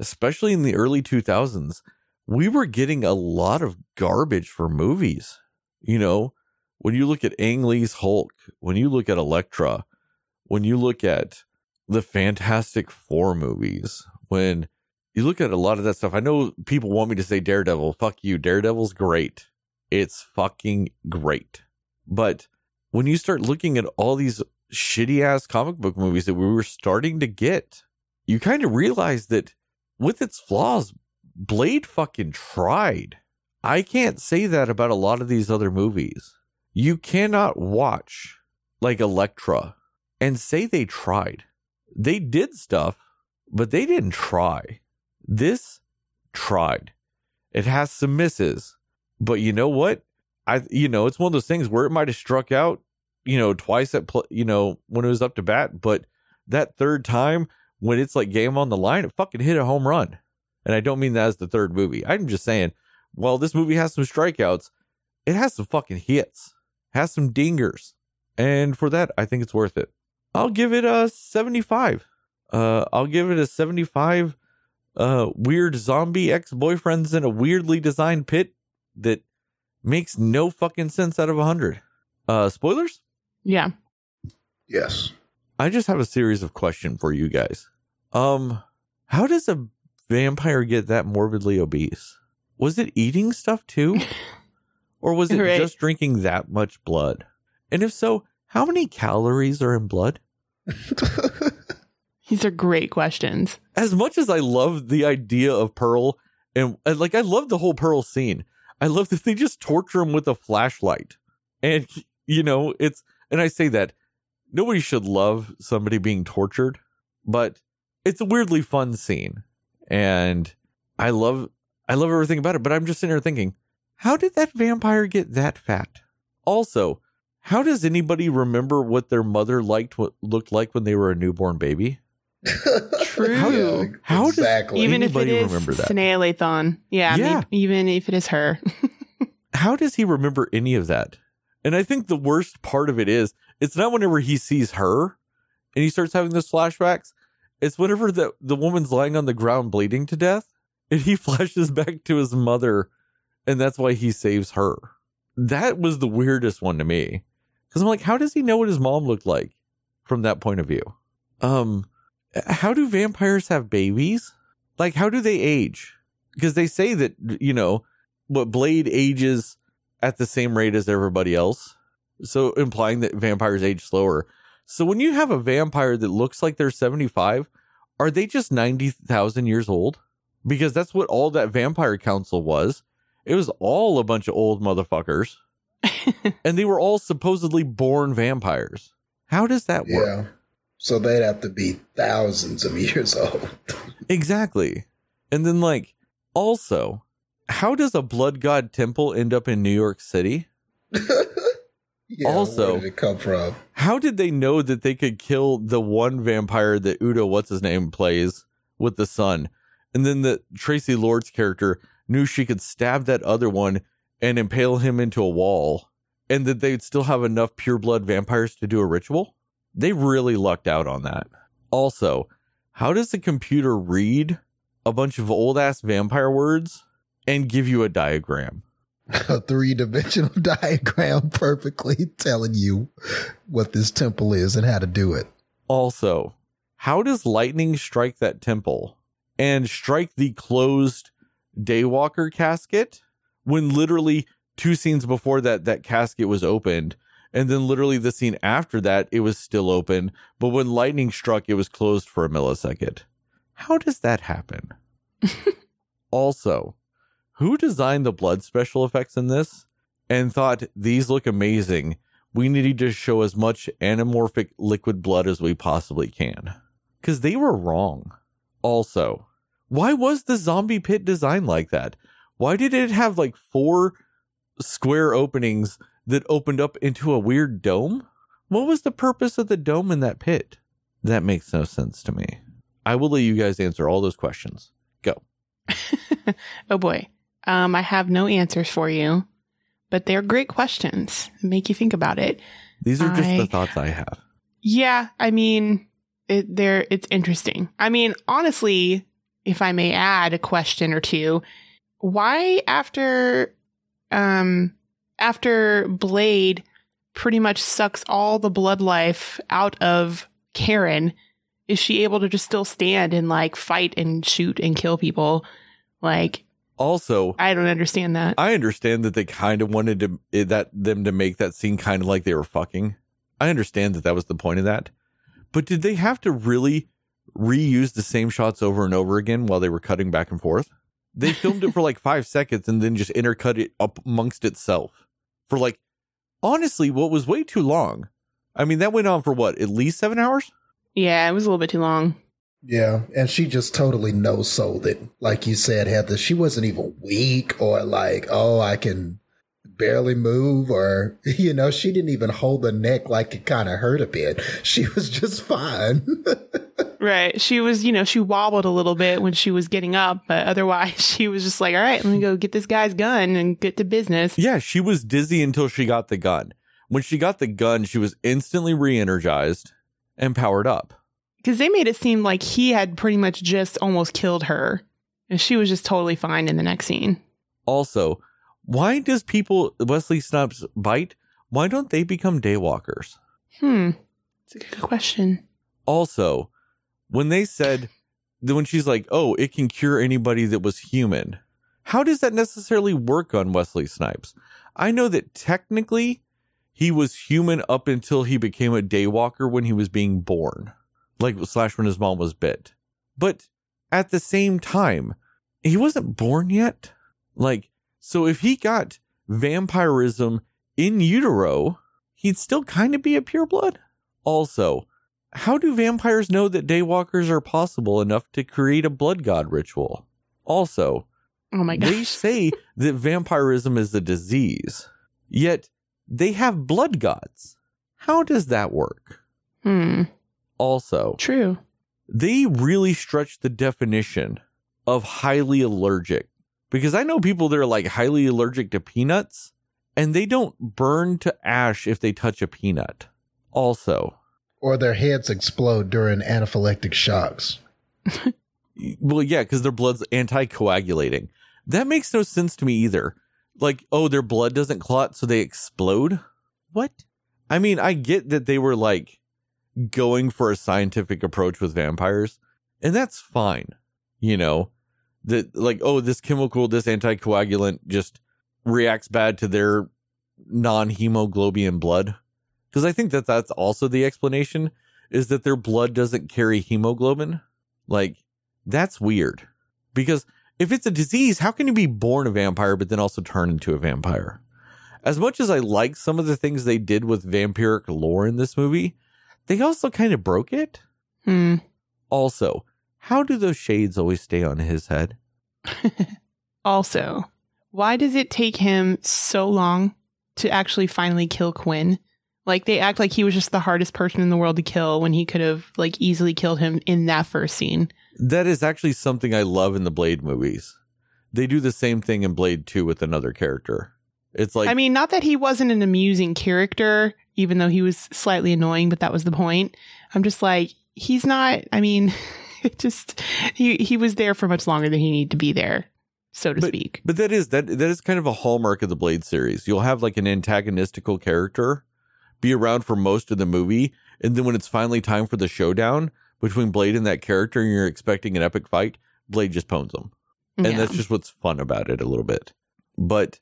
especially in the early 2000s, we were getting a lot of garbage for movies. You know, when you look at Ang Lee's Hulk, when you look at Elektra, when you look at the Fantastic Four movies, when you look at a lot of that stuff, I know people want me to say Daredevil. Fuck you. Daredevil's great. It's fucking great. But when you start looking at all these shitty ass comic book movies that we were starting to get, you kind of realize that with its flaws, Blade fucking tried. I can't say that about a lot of these other movies. You cannot watch like Elektra and say they tried. They did stuff, but they didn't try. This tried. It has some misses, but you know what? It's one of those things where it might have struck out, you know, twice when it was up to bat, but that third time when it's like game on the line, it fucking hit a home run. And I don't mean that as the third movie. I'm just saying, while this movie has some strikeouts, it has some fucking hits, has some dingers. And for that, I think it's worth it. I'll give it a 75. I'll give it a 75 weird zombie ex-boyfriends in a weirdly designed pit that makes no fucking sense out of 100. Spoilers? Yeah. Yes. I just have a series of questions for you guys. How does a vampire get that morbidly obese? Was it eating stuff too? Or was it just drinking that much blood? And if so, how many calories are in blood? These are great questions. As much as I love the idea of Pearl, and like I love the whole Pearl scene. I love that they just torture him with a flashlight. And, you know, and I say that nobody should love somebody being tortured, but it's a weirdly fun scene. And I love everything about it, but I'm just sitting here thinking, how did that vampire get that fat? Also, how does anybody remember what their mother looked like when they were a newborn baby? True. How exactly. Does even if it is Snealathon. Yeah. Maybe, even if it is her. How does he remember any of that? And I think the worst part of it is, it's not whenever he sees her and he starts having those flashbacks. It's whenever the woman's lying on the ground bleeding to death and he flashes back to his mother, and that's why he saves her. That was the weirdest one to me. Because I'm like, how does he know what his mom looked like from that point of view? How do vampires have babies? Like, how do they age? Because they say that, you know, what Blade ages at the same rate as everybody else. So implying that vampires age slower. So when you have a vampire that looks like they're 75, are they just 90,000 years old? Because that's what all that vampire council was. It was all a bunch of old motherfuckers. And they were all supposedly born vampires. How does that work? Yeah. So they'd have to be thousands of years old. Exactly. And then, like, also, how does a blood god temple end up in New York City? Yeah, also, where did it come from? How did they know that they could kill the one vampire that Udo, what's his name, plays with the sun? And then the Tracy Lord's character knew she could stab that other one and impale him into a wall, and that they'd still have enough pure blood vampires to do a ritual? They really lucked out on that. Also, how does the computer read a bunch of old-ass vampire words and give you a diagram? A three-dimensional diagram perfectly telling you what this temple is and how to do it. Also, how does lightning strike that temple and strike the closed Daywalker casket when literally two scenes before that casket was opened? And then literally the scene after that, it was still open. But when lightning struck, it was closed for a millisecond. How does that happen? Also, who designed the blood special effects in this and thought, these look amazing? We need to show as much anamorphic liquid blood as we possibly can. Because they were wrong. Also, why was the zombie pit designed like that? Why did it have like four square openings that opened up into a weird dome? What was the purpose of the dome in that pit? That makes no sense to me. I will let you guys answer all those questions. Go. Oh boy. I have no answers for you, but they're great questions. Make you think about it. These are just the thoughts I have. Yeah. I mean, it's interesting. I mean, honestly, if I may add a question or two, why after Blade pretty much sucks all the blood life out of Karen, is she able to just still stand and like fight and shoot and kill people? Like, also, I don't understand that. I understand that they kind of wanted them to make that scene kind of like they were fucking. I understand that was the point of that. But did they have to really reuse the same shots over and over again while they were cutting back and forth? They filmed it for like 5 seconds and then just intercut it up amongst itself. For like, honestly, what was way too long. I mean, that went on for what, at least 7 hours? Yeah, it was a little bit too long. Yeah, and she just totally no-sold it. Like you said, Heather, she wasn't even weak or like, oh, I can barely move, or, you know, she didn't even hold the neck like it kind of hurt a bit. She was just fine. Right. She was, you know, she wobbled a little bit when she was getting up, but otherwise she was just like, all right, let me go get this guy's gun and get to business. Yeah, she was dizzy until she got the gun. When she got the gun, she was instantly re-energized and powered up. Because they made it seem like he had pretty much just almost killed her, and she was just totally fine in the next scene. Also, why does Wesley Snipes bite? Why don't they become daywalkers? It's a good question. Also, when they said, when she's like, oh, it can cure anybody that was human, how does that necessarily work on Wesley Snipes? I know that technically he was human up until he became a daywalker when he was being born, slash when his mom was bit. But at the same time, he wasn't born yet. So if he got vampirism in utero, he'd still kind of be a pureblood. Also, how do vampires know that daywalkers are possible enough to create a blood god ritual? Also, oh my gosh, they say that vampirism is a disease, yet they have blood gods. How does that work? Also, true. They really stretch the definition of highly allergic, because I know people that are highly allergic to peanuts and they don't burn to ash if they touch a peanut. Also, or their heads explode during anaphylactic shocks. Well, yeah, because their blood's anticoagulating. That makes no sense to me either. Their blood doesn't clot, so they explode? What? I mean, I get that they were, going for a scientific approach with vampires, and that's fine. You know, that this chemical, this anticoagulant just reacts bad to their non-hemoglobin blood. Because I think that that's also the explanation, is that their blood doesn't carry hemoglobin. That's weird. Because if it's a disease, how can you be born a vampire but then also turn into a vampire? As much as I like some of the things they did with vampiric lore in this movie, they also kind of broke it. Also, how do those shades always stay on his head? Also, why does it take him so long to actually finally kill Quinn? They act like he was just the hardest person in the world to kill when he could have, easily killed him in that first scene. That is actually something I love in the Blade movies. They do the same thing in Blade 2 with another character. It's like, I mean, not that he wasn't an amusing character, even though he was slightly annoying, but that was the point. I'm just he's not, I mean, it just, he was there for much longer than he needed to be there, so to speak. But that is kind of a hallmark of the Blade series. You'll have an antagonistical character be around for most of the movie, and then when it's finally time for the showdown between Blade and that character, and you're expecting an epic fight, Blade just pones him. And that's just what's fun about it a little bit. But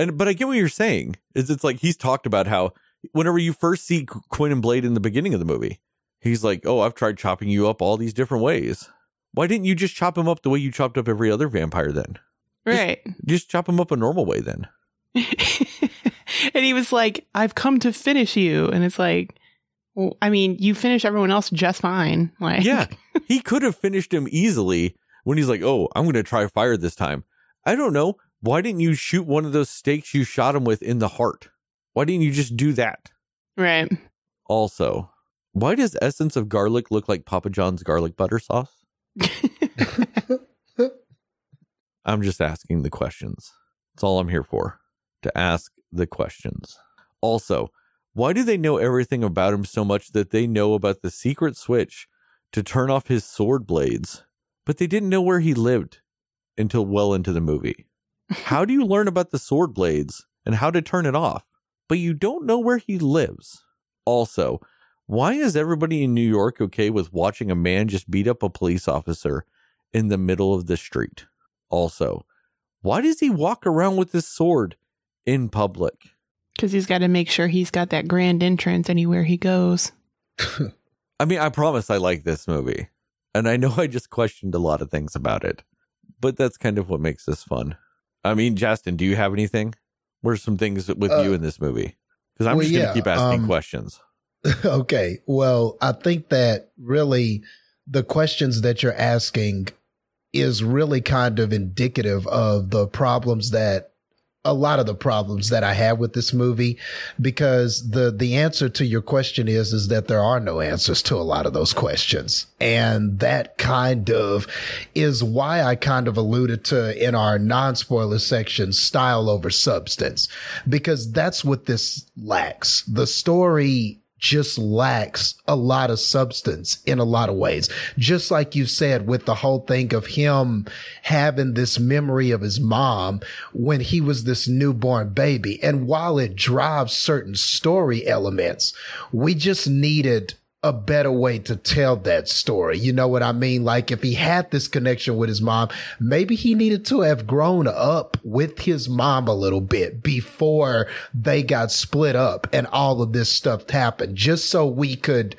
I get what you're saying. It's he's talked about how whenever you first see Quinn and Blade in the beginning of the movie, he's like, oh, I've tried chopping you up all these different ways. Why didn't you just chop him up the way you chopped up every other vampire then? Right. Just chop him up a normal way then. And he was like, I've come to finish you. And it's well, I mean, you finish everyone else just fine. Yeah, he could have finished him easily when he's like, oh, I'm going to try fire this time. I don't know. Why didn't you shoot one of those stakes you shot him with in the heart? Why didn't you just do that? Right. Also, why does essence of garlic look like Papa John's garlic butter sauce? I'm just asking the questions. That's all I'm here for. To ask the questions. Also, why do they know everything about him so much that they know about the secret switch to turn off his sword blades, but they didn't know where he lived until well into the movie? How do you learn about the sword blades and how to turn it off, but you don't know where he lives? Also, why is everybody in New York okay with watching a man just beat up a police officer in the middle of the street? Also, why does he walk around with his sword in public? Because he's got to make sure he's got that grand entrance anywhere he goes. I mean, I promise I like this movie. And I know I just questioned a lot of things about it. But that's kind of what makes this fun. I mean, Justin, do you have anything? What are some things with you in this movie? Because I'm just going to keep asking questions. Okay. Well, I think that really the questions that you're asking is really kind of indicative of the problems that a lot of the problems that I have with this movie, because the answer to your question is that there are no answers to a lot of those questions. And that kind of is why I kind of alluded to in our non-spoiler section, style over substance, because that's what this lacks. The story just lacks a lot of substance in a lot of ways. Just like you said, with the whole thing of him having this memory of his mom when he was this newborn baby. And while it drives certain story elements, we just needed a better way to tell that story. You know what I mean? Like, if he had this connection with his mom, maybe he needed to have grown up with his mom a little bit before they got split up and all of this stuff happened, just so we could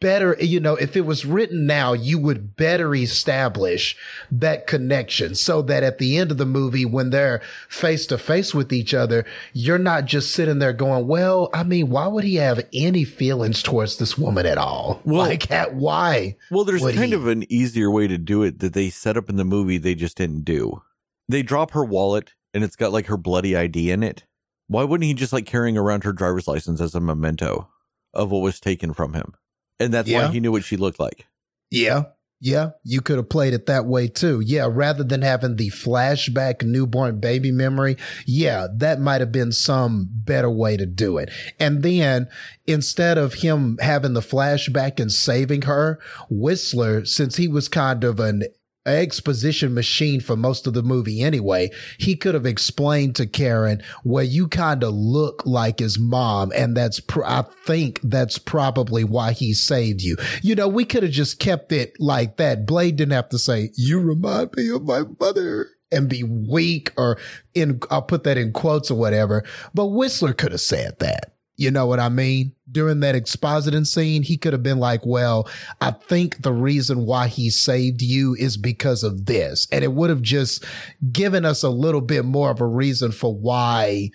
better, you know, if it was written now, you would better establish that connection so that at the end of the movie, when they're face to face with each other, you're not just sitting there going, well, I mean, why would he have any feelings towards this woman at all? Well, like, why? Well, there's kind of an easier way to do it that they set up in the movie they just didn't do. They drop her wallet and it's got like her bloody ID in it. Why wouldn't he just like carrying around her driver's license as a memento of what was taken from him? And that's why he knew what she looked like. Yeah. Yeah. You could have played it that way, too. Yeah. Rather than having the flashback newborn baby memory. Yeah. That might have been some better way to do it. And then instead of him having the flashback and saving her, Whistler, since he was kind of an exposition machine for most of the movie anyway, he could have explained to Karen where you kind of look like his mom, and that's I think that's probably why he saved you. You know, we could have just kept it like that. Blade didn't have to say, you remind me of my mother, and be weak, or in, I'll put that in quotes or whatever, but Whistler could have said that. You know what I mean? During that expositing scene, he could have been like, well, I think the reason why he saved you is because of this. And it would have just given us a little bit more of a reason for why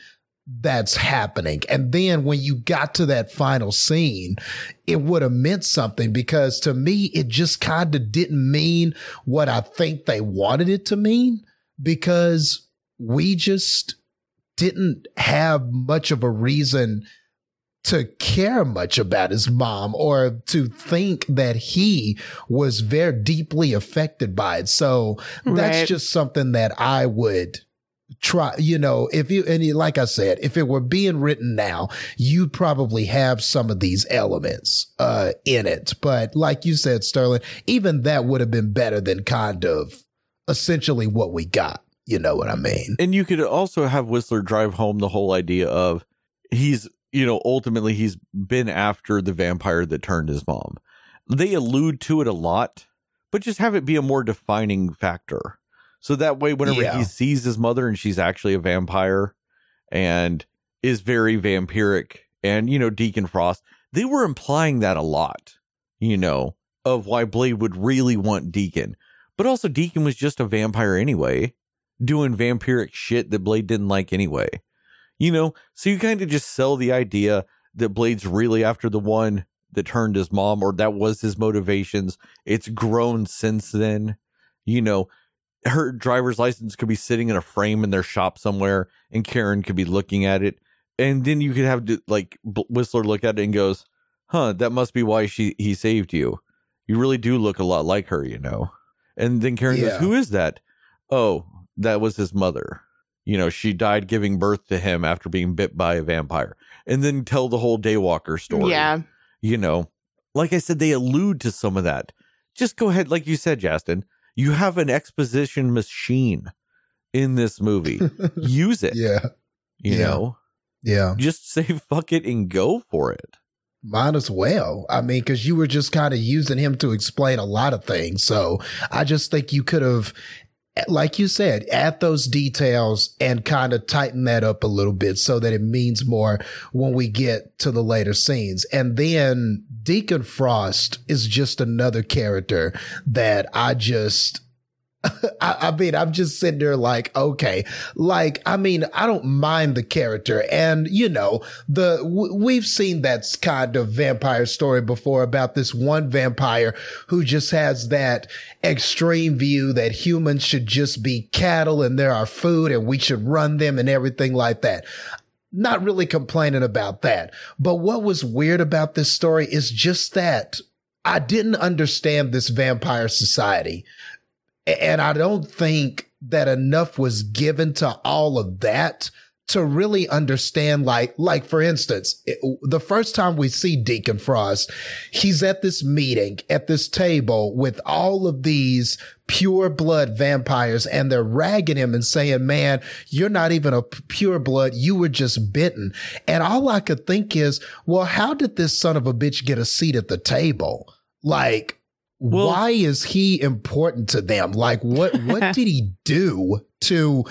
that's happening. And then when you got to that final scene, it would have meant something, because to me, it just kind of didn't mean what I think they wanted it to mean, because we just didn't have much of a reason to care much about his mom, or to think that he was very deeply affected by it. So that's right. Just something that I would try, you know, if you, and like I said, if it were being written now, you probably have some of these elements in it. But like you said, Sterling, even that would have been better than kind of essentially what we got. You know what I mean? And you could also have Whistler drive home the whole idea of he's, you know, ultimately he's been after the vampire that turned his mom. They allude to it a lot, but just have it be a more defining factor. So that way, whenever he sees his mother and she's actually a vampire and is very vampiric, and, you know, Deacon Frost, they were implying that a lot, you know, of why Blade would really want Deacon. But also Deacon was just a vampire anyway, doing vampiric shit that Blade didn't like anyway. You know, so you kind of just sell the idea that Blade's really after the one that turned his mom, or that was his motivations. It's grown since then. You know, her driver's license could be sitting in a frame in their shop somewhere, and Karen could be looking at it. And then you could have like Whistler look at it and goes, huh, that must be why he saved you. You really do look a lot like her, you know. And then Karen goes, who is that? Oh, that was his mother. You know, she died giving birth to him after being bit by a vampire. And then tell the whole Daywalker story. Yeah. You know, like I said, they allude to some of that. Just go ahead. Like you said, Justin, you have an exposition machine in this movie. Use it. Yeah. You know? Yeah. Just say fuck it and go for it. Might as well. I mean, because you were just kind of using him to explain a lot of things. So I just think you could have, like you said, add those details and kind of tighten that up a little bit so that it means more when we get to the later scenes. And then Deacon Frost is just another character that I just, I mean, I'm just sitting there like, okay, like, I mean, I don't mind the character. And, you know, we've seen that kind of vampire story before about this one vampire who just has that extreme view that humans should just be cattle and they're our food and we should run them and everything like that. Not really complaining about that. But what was weird about this story is just that I didn't understand this vampire society. And I don't think that enough was given to all of that to really understand, like for instance, the first time we see Deacon Frost, he's at this meeting, at this table with all of these pure blood vampires, and they're ragging him and saying, man, you're not even a pure blood. You were just bitten. And all I could think is, well, how did this son of a bitch get a seat at the table? Like, well, why is he important to them? Like, what did he do to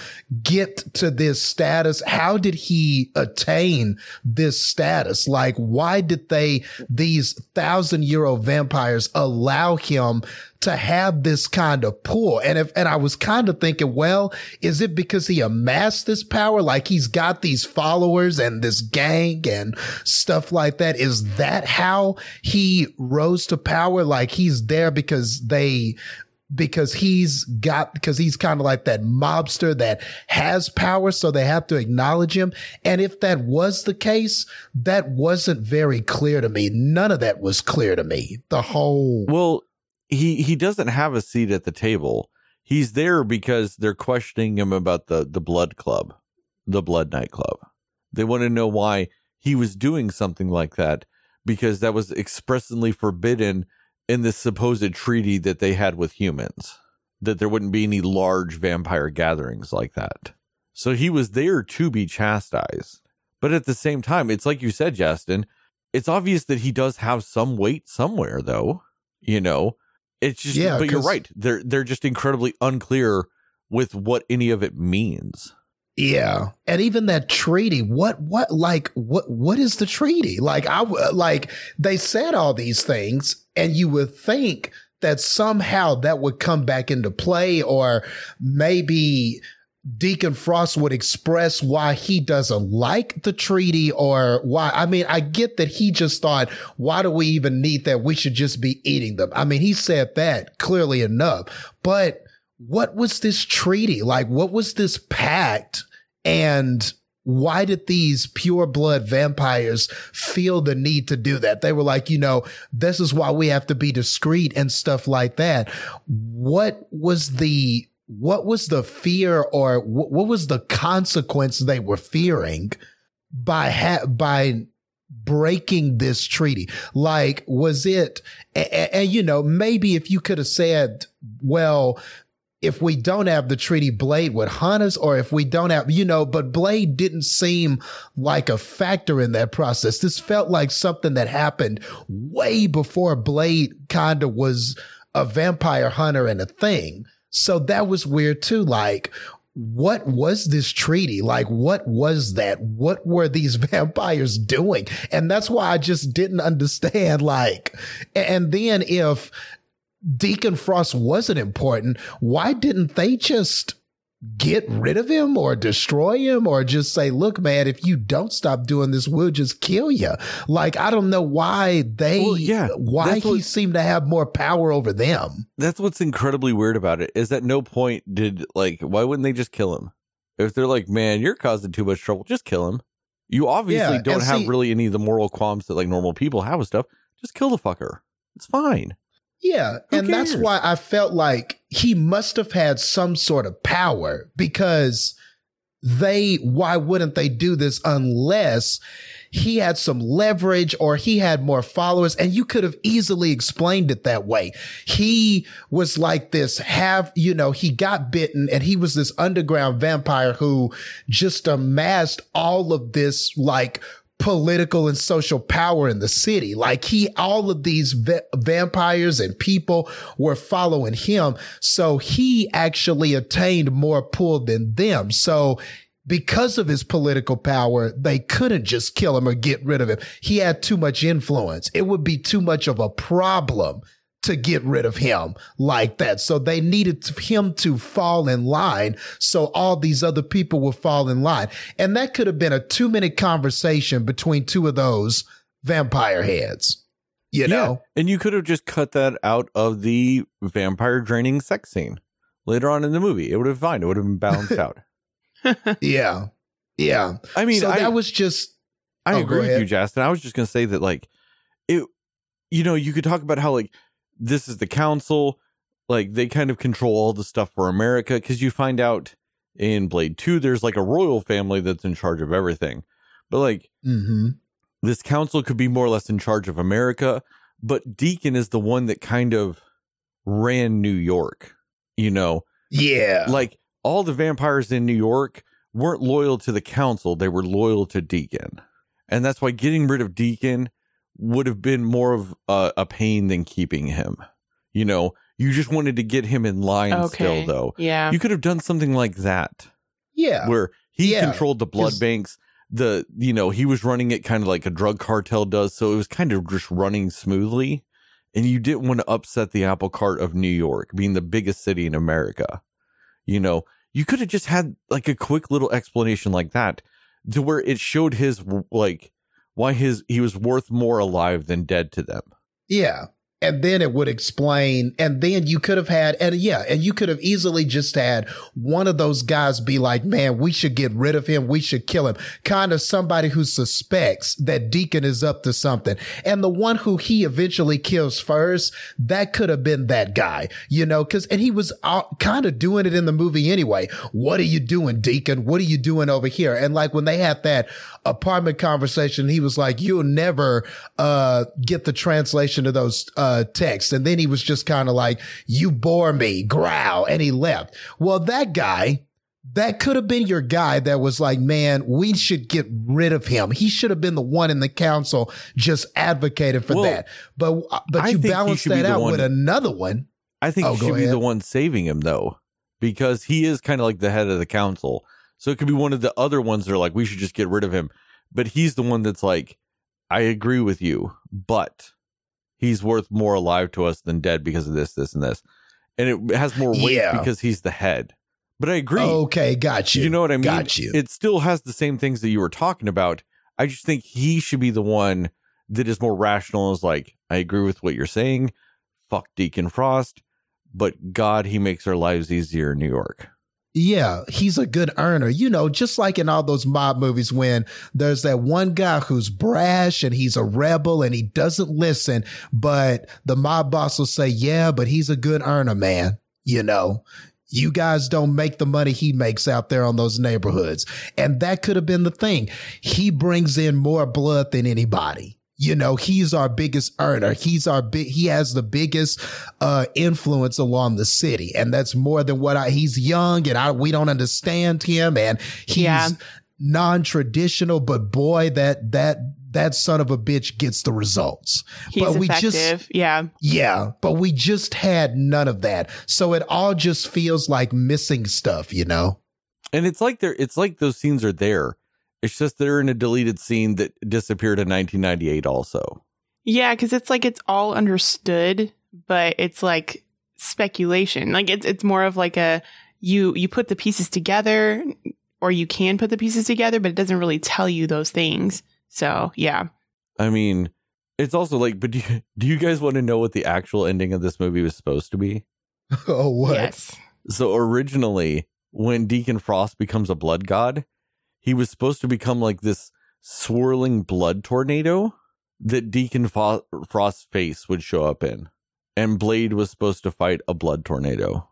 get to this status? How did he attain this status? Like, why did these 1,000-year-old vampires allow him to have this kind of pull? And I was kind of thinking, well, is it because he amassed this power? Like, he's got these followers and this gang and stuff like that. Is that how he rose to power? Like, he's there because he's kind of like that mobster that has power, so they have to acknowledge him. And if that was the case, that wasn't very clear to me. None of that was clear to me. The whole... Well, he doesn't have a seat at the table. He's there because they're questioning him about the blood club, the blood nightclub. They want to know why he was doing something like that, because that was expressly forbidden in this supposed treaty that they had with humans, that there wouldn't be any large vampire gatherings like that. So he was there to be chastised. But at the same time, it's like you said, Justin, it's obvious that he does have some weight somewhere, though, you know. It's just, yeah, but you're right. They're just incredibly unclear with what any of it means. Yeah, and even that treaty. What is the treaty? Like, they said all these things, and you would think that somehow that would come back into play, or maybe Deacon Frost would express why he doesn't like the treaty, or why. I mean, I get that he just thought, why do we even need that? We should just be eating them. I mean, he said that clearly enough, but what was this treaty? Like, what was this pact? And why did these pure blood vampires feel the need to do that? They were like, you know, this is why we have to be discreet and stuff like that. What was the fear, or what was the consequence they were fearing by breaking this treaty? Like, was it, and you know, maybe if you could have said, well, if we don't have the treaty, Blade would hunt us, or if we don't have, you know, but Blade didn't seem like a factor in that process. This felt like something that happened way before Blade kind of was a vampire hunter and a thing. So that was weird too. Like, what was this treaty? Like, what was that? What were these vampires doing? And that's why I just didn't understand. Like, and then if Deacon Frost wasn't important, why didn't they just get rid of him or destroy him, or just say, look, man, if you don't stop doing this, we'll just kill you? Like, I don't know why he seemed to have more power over them. That's what's incredibly weird about it, is that no point did, like, why wouldn't they just kill him? If they're like, man, you're causing too much trouble, just kill him. You obviously don't have really any of the moral qualms that like normal people have with stuff. Just kill the fucker. It's fine. Yeah, and that's why I felt like he must have had some sort of power, because why wouldn't they do this unless he had some leverage or he had more followers? And you could have easily explained it that way. He was like this he got bitten and he was this underground vampire who just amassed all of this, like, political and social power in the city. Like, all of these vampires and people were following him. So he actually attained more pull than them. So because of his political power, they couldn't just kill him or get rid of him. He had too much influence. It would be too much of a problem to get rid of him like that. So they needed him to fall in line, so all these other people would fall in line. And that could have been a 2-minute conversation between two of those vampire heads, you know? And you could have just cut that out of the vampire draining sex scene later on in the movie. It would have been fine. It would have been balanced out. Yeah. Yeah. I mean, so that was just... I agree with you, Justin. I was just going to say that, like, it, you know, you could talk about how, like, this is the council, like, they kind of control all the stuff for America, because you find out in Blade 2, there's like a royal family that's in charge of everything. But like this council could be more or less in charge of America. But Deacon is the one that kind of ran New York, you know? Yeah. Like all the vampires in New York weren't loyal to the council. They were loyal to Deacon. And that's why getting rid of Deacon would have been more of a pain than keeping him. You know, you just wanted to get him in line still, though. Yeah. You could have done something like that. Yeah. Where he controlled the blood banks. The, you know, he was running it kind of like a drug cartel does. So it was kind of just running smoothly. And you didn't want to upset the apple cart of New York being the biggest city in America. You know, you could have just had like a quick little explanation like that to where it showed his like why his he was worth more alive than dead to them. Yeah. And then it would explain, and then you could have had, and yeah, and you could have easily just had one of those guys be like, man, we should get rid of him. We should kill him. Kind of somebody who suspects that Deacon is up to something. And the one who he eventually kills first, that could have been that guy, you know, cause, and he was kind of doing it in the movie anyway. What are you doing, Deacon? What are you doing over here? And like when they had that apartment conversation, he was like, you'll never, get the translation of those, text. And then he was just kind of like, you bore me, growl. And he left. Well, that guy, that could have been your guy that was like, man, we should get rid of him. He should have been the one in the council just advocated for that. But you balance that out with another one. I think he should be the one saving him though, because he is kind of like the head of the council. So it could be one of the other ones that are like, we should just get rid of him. But he's the one that's like, I agree with you, but he's worth more alive to us than dead because of this, this, and this. And it has more weight because he's the head. But I agree. Okay, got you. You know what I mean? Got you. It still has the same things that you were talking about. I just think he should be the one that is more rational and is like, I agree with what you're saying. Fuck Deacon Frost. But God, he makes our lives easier in New York. Yeah, he's a good earner, you know, just like in all those mob movies when there's that one guy who's brash and he's a rebel and he doesn't listen, but the mob boss will say, yeah, but he's a good earner, man. You know, you guys don't make the money he makes out there on those neighborhoods. And that could have been the thing. He brings in more blood than anybody. You know, he's our biggest earner. He's our he has the biggest influence along the city. And that's more than what he's young and we don't understand him. And he's non-traditional, but boy, that son of a bitch gets the results. He's but we effective. Yeah. But we just had none of that. So it all just feels like missing stuff, you know? And it's like those scenes are there. It's just they're in a deleted scene that disappeared in 1998 also. Yeah, because it's like it's all understood, but it's like speculation. Like it's more of like a you put the pieces together, or you can put the pieces together, but it doesn't really tell you those things. So, yeah. I mean, it's also like, but do you guys want to know what the actual ending of this movie was supposed to be? Oh, what? Yes. So originally, when Deacon Frost becomes a blood god, he was supposed to become like this swirling blood tornado that Deacon Frost's face would show up in. And Blade was supposed to fight a blood tornado.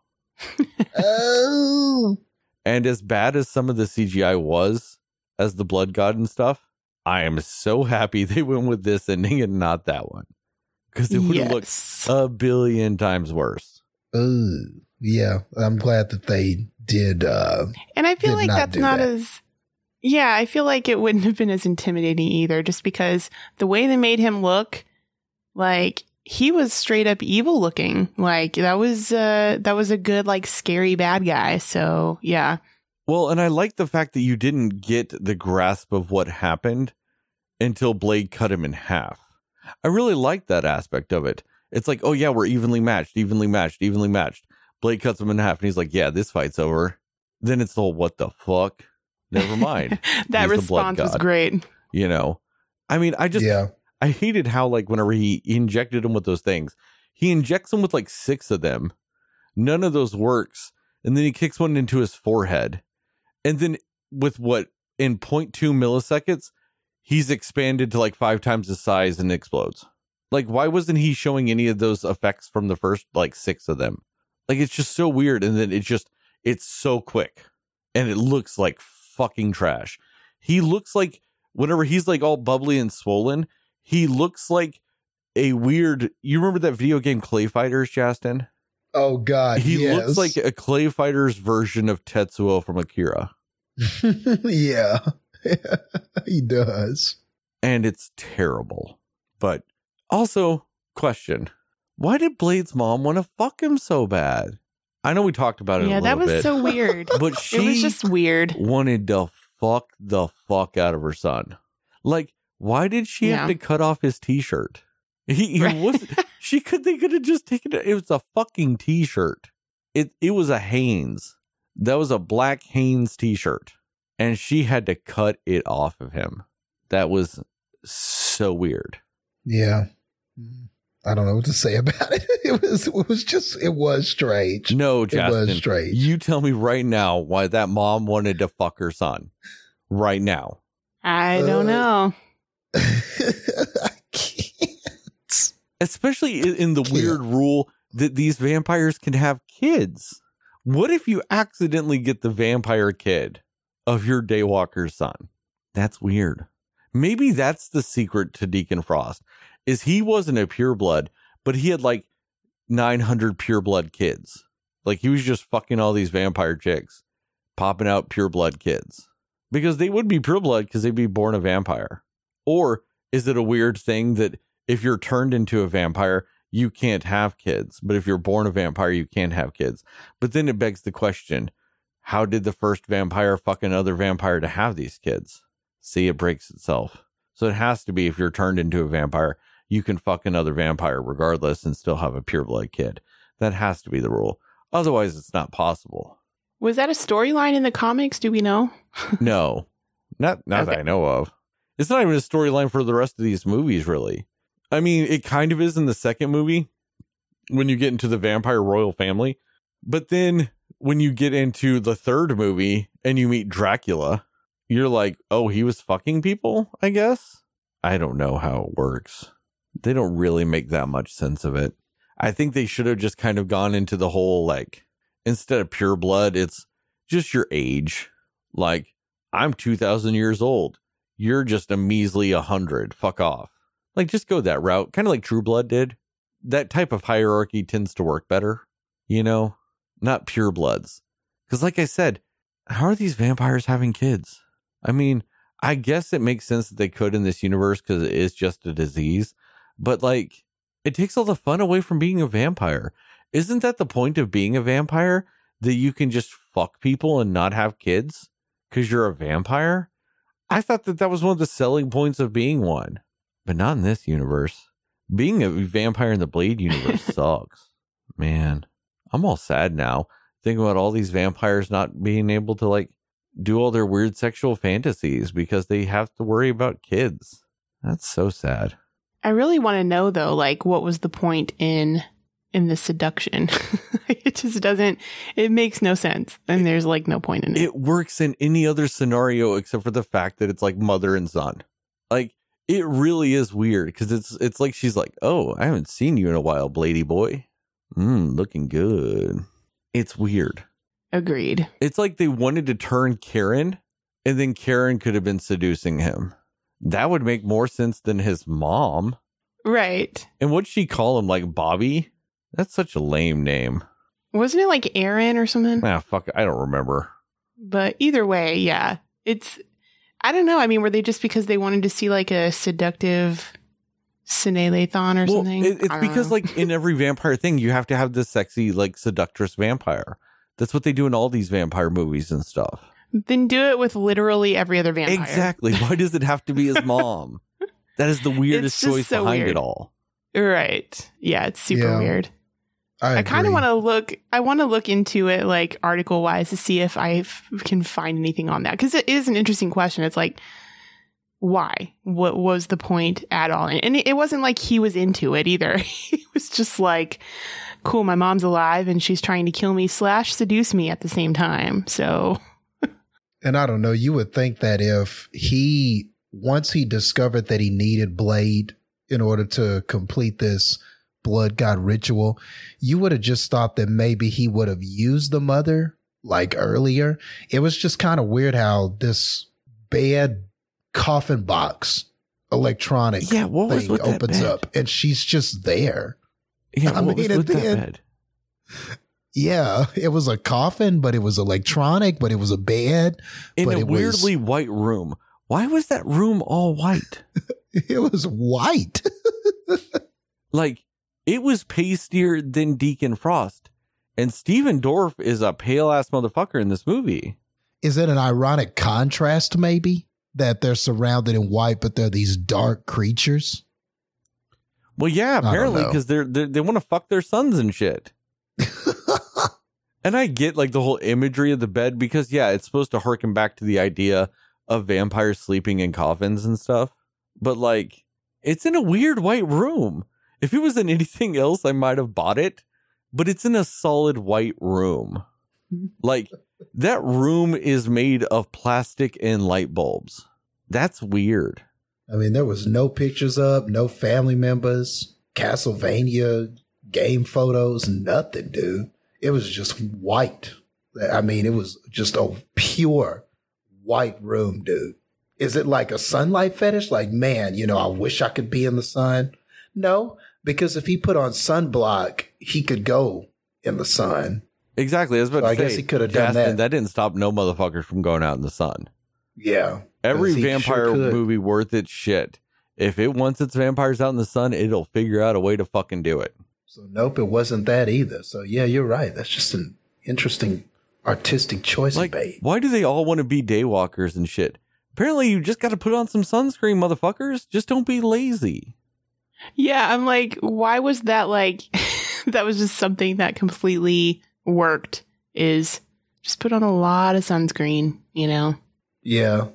Oh. And as bad as some of the CGI was as the blood god and stuff, I am so happy they went with this ending and not that one. Because it would have looked a billion times worse. Ooh, yeah, I'm glad that they did. And I feel like that's not as... Yeah, I feel like it wouldn't have been as intimidating either, just because the way they made him look, like he was straight up evil looking. Like that was a good, like, scary bad guy. So, yeah. Well, and I like the fact that you didn't get the grasp of what happened until Blade cut him in half. I really like that aspect of it. It's like, oh, yeah, we're evenly matched. Blade cuts him in half and he's like, yeah, this fight's over. Then it's the whole, what the fuck? Never mind. That response was great. You know, I mean, I hated how, like, whenever he injected him with those things, he injects him with like 6 of them. None of those works. And then he kicks one into his forehead. And then with in 0.2 milliseconds, he's expanded to like 5 times his size and explodes. Like, why wasn't he showing any of those effects from the first like 6 of them? Like, it's just so weird. And then it's so quick. and it looks like fucking trash. He looks like, whenever he's like all bubbly and swollen, he looks like a weird, you remember that video game Clay Fighters, Justin? Oh God. He looks like a Clay Fighters version of Tetsuo from Akira. Yeah. He does. And it's terrible. But also, question, why did Blade's mom want to fuck him so bad? I know we talked about it a little bit. Yeah, that was so weird. But she was just weird. Wanted to fuck the fuck out of her son. Like, why did she have to cut off his t-shirt? He wasn't, they could have just taken it. It was a fucking t-shirt. It was a Hanes. That was a black Hanes t-shirt. And she had to cut it off of him. That was so weird. Yeah. I don't know what to say about it. It was strange. No, Justin, it was strange. You tell me right now why that mom wanted to fuck her son right now. I don't know. I can't. Especially in the weird rule that these vampires can have kids. What if you accidentally get the vampire kid of your daywalker's son? That's weird. Maybe that's the secret to Deacon Frost. Is he wasn't a pureblood, but he had like 900 pureblood kids. Like he was just fucking all these vampire chicks, popping out pureblood kids. Because they would be pureblood because they'd be born a vampire. Or is it a weird thing that if you're turned into a vampire, you can't have kids, but if you're born a vampire, you can have kids? But then it begs the question, how did the first vampire fuck another vampire to have these kids? See, it breaks itself. So it has to be, if you're turned into a vampire, you can fuck another vampire regardless and still have a pureblood kid. That has to be the rule. Otherwise, it's not possible. Was that a storyline in the comics? Do we know? No, not okay. That I know of. It's not even a storyline for the rest of these movies, really. I mean, it kind of is in the second movie when you get into the vampire royal family. But then when you get into the third movie and you meet Dracula, you're like, oh, he was fucking people, I guess. I don't know how it works. They don't really make that much sense of it. I think they should have just kind of gone into the whole, like, instead of pure blood, it's just your age. Like, I'm 2,000 years old. You're just a measly 100. Fuck off. Like, just go that route. Kind of like True Blood did. That type of hierarchy tends to work better. You know? Not pure bloods. Because like I said, how are these vampires having kids? I mean, I guess it makes sense that they could in this universe because it is just a disease. But, like, it takes all the fun away from being a vampire. Isn't that the point of being a vampire? That you can just fuck people and not have kids because you're a vampire? I thought that was one of the selling points of being one. But not in this universe. Being a vampire in the Blade universe sucks. Man, I'm all sad now. Thinking about all these vampires not being able to, like, do all their weird sexual fantasies because they have to worry about kids. That's so sad. I really want to know, though, like, what was the point in the seduction? It just doesn't, it makes no sense. And there's, like, no point in it. It works in any other scenario except for the fact that it's, like, mother and son. Like, it really is weird because it's like she's like, oh, I haven't seen you in a while, Blady boy. Looking good. It's weird. Agreed. It's like they wanted to turn Karen, and then Karen could have been seducing him. That would make more sense than his mom. Right. And what'd she call him, like Bobby? That's such a lame name. Wasn't it like Aaron or something? Ah, fuck. I don't remember. But either way, yeah. It's, I don't know. I mean, were they just because they wanted to see like a seductive Sinelathan or something? It's because know. Like in every vampire thing, you have to have this sexy, like seductress vampire. That's what they do in all these vampire movies and stuff. Then do it with literally every other vampire. Exactly. Why does it have to be his mom? That is the weirdest choice so behind weird. It all. Right. Yeah, it's super weird. I kind of want to look. I want to look into it like article wise to see if I can find anything on that. Because it is an interesting question. It's like, why? What was the point at all? And it wasn't like he was into it either. He was just like, cool, my mom's alive and she's trying to kill me / seduce me at the same time. So. And I don't know, you would think that if he, once he discovered that he needed Blade in order to complete this blood god ritual, you would have just thought that maybe he would have used the mother like earlier. It was just kind of weird how this bad coffin box electronic thing opens up and she's just there. Yeah, I mean, at the end, yeah, it was a coffin, but it was electronic, but it was a bed. In a weirdly white room. Why was that room all white? It was white. Like, it was pastier than Deacon Frost. And Stephen Dorff is a pale-ass motherfucker in this movie. Is it an ironic contrast, maybe? That they're surrounded in white, but they're these dark creatures? Well, yeah, apparently, because they want to fuck their sons and shit. And I get, like, the whole imagery of the bed, because, yeah, it's supposed to harken back to the idea of vampires sleeping in coffins and stuff. But, like, it's in a weird white room. If it was in anything else, I might have bought it. But it's in a solid white room. Like, that room is made of plastic and light bulbs. That's weird. I mean, there was no pictures up, no family members, Castlevania game photos, nothing, dude. It was just white. I mean, it was just a pure white room, dude. Is it like a sunlight fetish? Like, man, you know, I wish I could be in the sun. No, because if he put on sunblock, he could go in the sun. Exactly. I was about to say, I guess he could have done that. That didn't stop no motherfuckers from going out in the sun. Yeah. Every vampire movie worth its shit, if it wants its vampires out in the sun, it'll figure out a way to fucking do it. So, nope, it wasn't that either. So, yeah, you're right. That's just an interesting artistic choice. Like, why do they all want to be daywalkers and shit? Apparently, you just got to put on some sunscreen, motherfuckers. Just don't be lazy. Yeah, I'm like, why was that like... That was just something that completely worked, is just put on a lot of sunscreen, you know? Yeah,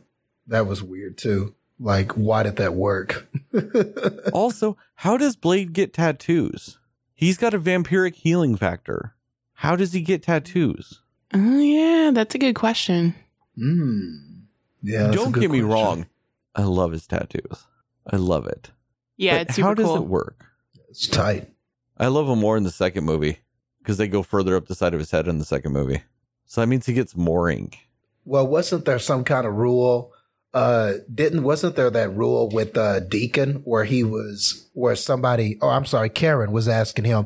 that was weird, too. Like, why did that work? Also, how does Blade get tattoos? He's got a vampiric healing factor. How does he get tattoos? Oh, yeah, that's a good question. Yeah, don't get me wrong. I love his tattoos. I love it. Yeah, but it's super cool. How does it work? It's tight. I love him more in the second movie because they go further up the side of his head in the second movie. So that means he gets more ink. Well, wasn't there some kind of rule? Wasn't there that rule with Deacon where Karen was asking him,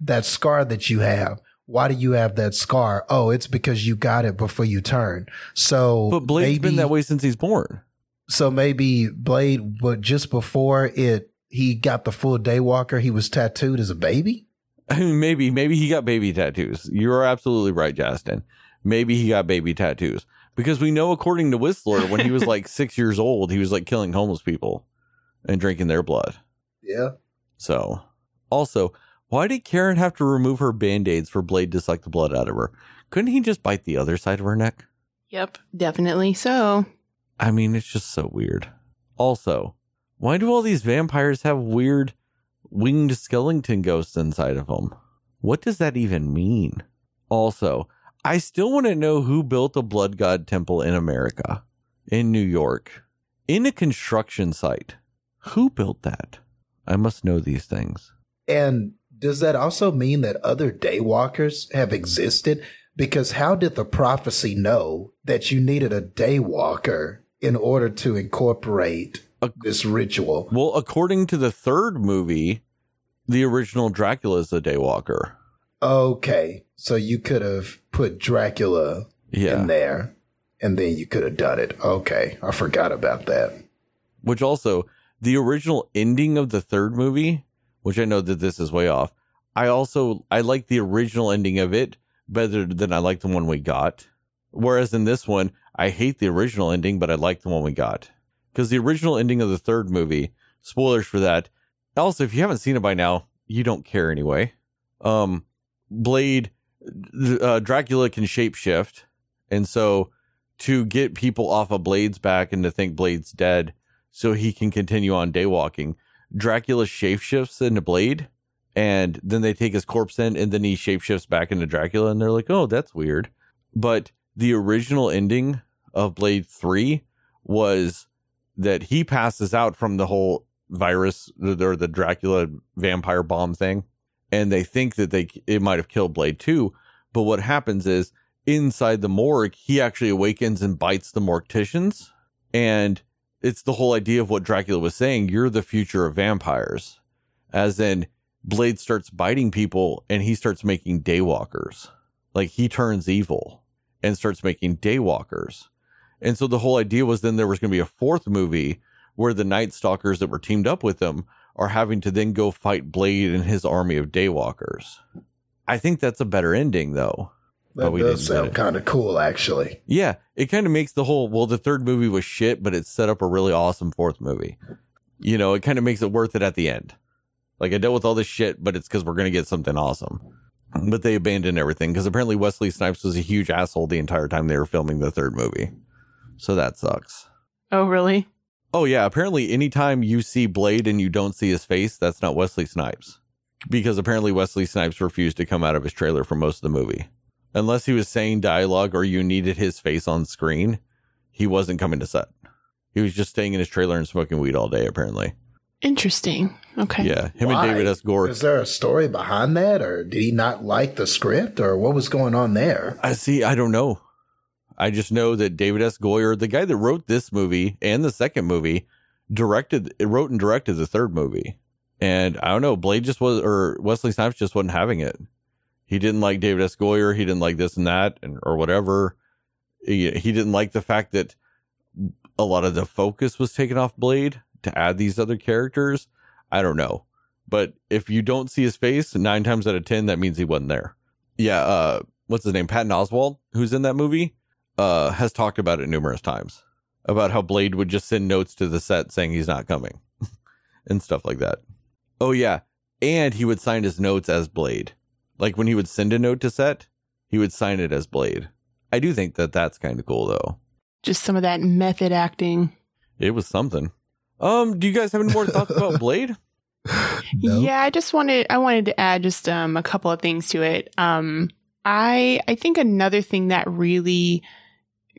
that scar that you have, why do you have that scar? Oh, it's because you got it before you turn. So, but Blade's been that way since he's born. So maybe Blade, but just before it, he got the full daywalker. He was tattooed as a baby. I mean, maybe he got baby tattoos. You're absolutely right, Justin. Maybe he got baby tattoos because we know, according to Whistler, when he was like 6 years old, he was like killing homeless people and drinking their blood. Yeah. So also, why did Karen have to remove her Band-Aids for Blade to suck the blood out of her? Couldn't he just bite the other side of her neck? Yep, definitely so. I mean, it's just so weird. Also, why do all these vampires have weird winged skeleton ghosts inside of them? What does that even mean? Also, I still want to know who built a blood god temple in America, in New York, in a construction site. Who built that? I must know these things. And does that also mean that other daywalkers have existed? Because how did the prophecy know that you needed a daywalker in order to incorporate this ritual? Well, according to the third movie, the original Dracula is a daywalker. Okay, so you could have put Dracula in there, and then you could have done it. Okay, I forgot about that. Which also, the original ending of the third movie, which I know that this is way off, I like the original ending of it better than I like the one we got. Whereas in this one, I hate the original ending, but I like the one we got. Because the original ending of the third movie, spoilers for that. Also, if you haven't seen it by now, you don't care anyway. Blade, Dracula can shapeshift. And so to get people off of Blade's back and to think Blade's dead so he can continue on daywalking, Dracula shapeshifts into Blade. And then they take his corpse in and then he shapeshifts back into Dracula. And they're like, oh, that's weird. But the original ending of Blade 3 was that he passes out from the whole virus or the Dracula vampire bomb thing. And they think that it might have killed Blade 2. But what happens is inside the morgue, he actually awakens and bites the morticians. And it's the whole idea of what Dracula was saying. You're the future of vampires. As in, Blade starts biting people and he starts making daywalkers. Like, he turns evil and starts making daywalkers. And so the whole idea was then there was going to be a fourth movie where the Night Stalkers that were teamed up with him are having to then go fight Blade and his army of daywalkers. I think that's a better ending, though. That does sound kind of cool, actually. Yeah, it kind of makes the whole, well, the third movie was shit, but it set up a really awesome fourth movie. You know, it kind of makes it worth it at the end. Like, I dealt with all this shit, but it's because we're going to get something awesome. But they abandoned everything because apparently Wesley Snipes was a huge asshole the entire time they were filming the third movie. So that sucks. Oh, really? Oh, yeah. Apparently, anytime you see Blade and you don't see his face, that's not Wesley Snipes. Because apparently Wesley Snipes refused to come out of his trailer for most of the movie. Unless he was saying dialogue or you needed his face on screen, he wasn't coming to set. He was just staying in his trailer and smoking weed all day, apparently. Interesting. Okay. Yeah. Him Why? And David S. Goyer. Is there a story behind that, or did he not like the script, or what was going on there? I see. I don't know. I just know that David S. Goyer, the guy that wrote this movie and the second movie, wrote and directed the third movie. And I don't know. Blade just was, or Wesley Snipes just wasn't having it. He didn't like David S. Goyer. He didn't like this and that, and or whatever. He didn't like the fact that a lot of the focus was taken off Blade to add these other characters. I don't know. But if you don't see his face 9 times out of 10, that means he wasn't there. Yeah. What's his name? Patton Oswalt, who's in that movie, has talked about it numerous times about how Blade would just send notes to the set saying he's not coming and stuff like that. Oh, yeah. And he would sign his notes as Blade. Like, when he would send a note to set, he would sign it as Blade. I do think that that's kind of cool, though. Just some of that method acting. It was something. Do you guys have any more thoughts about Blade? No. Yeah, I wanted to add just a couple of things to it. I think another thing that really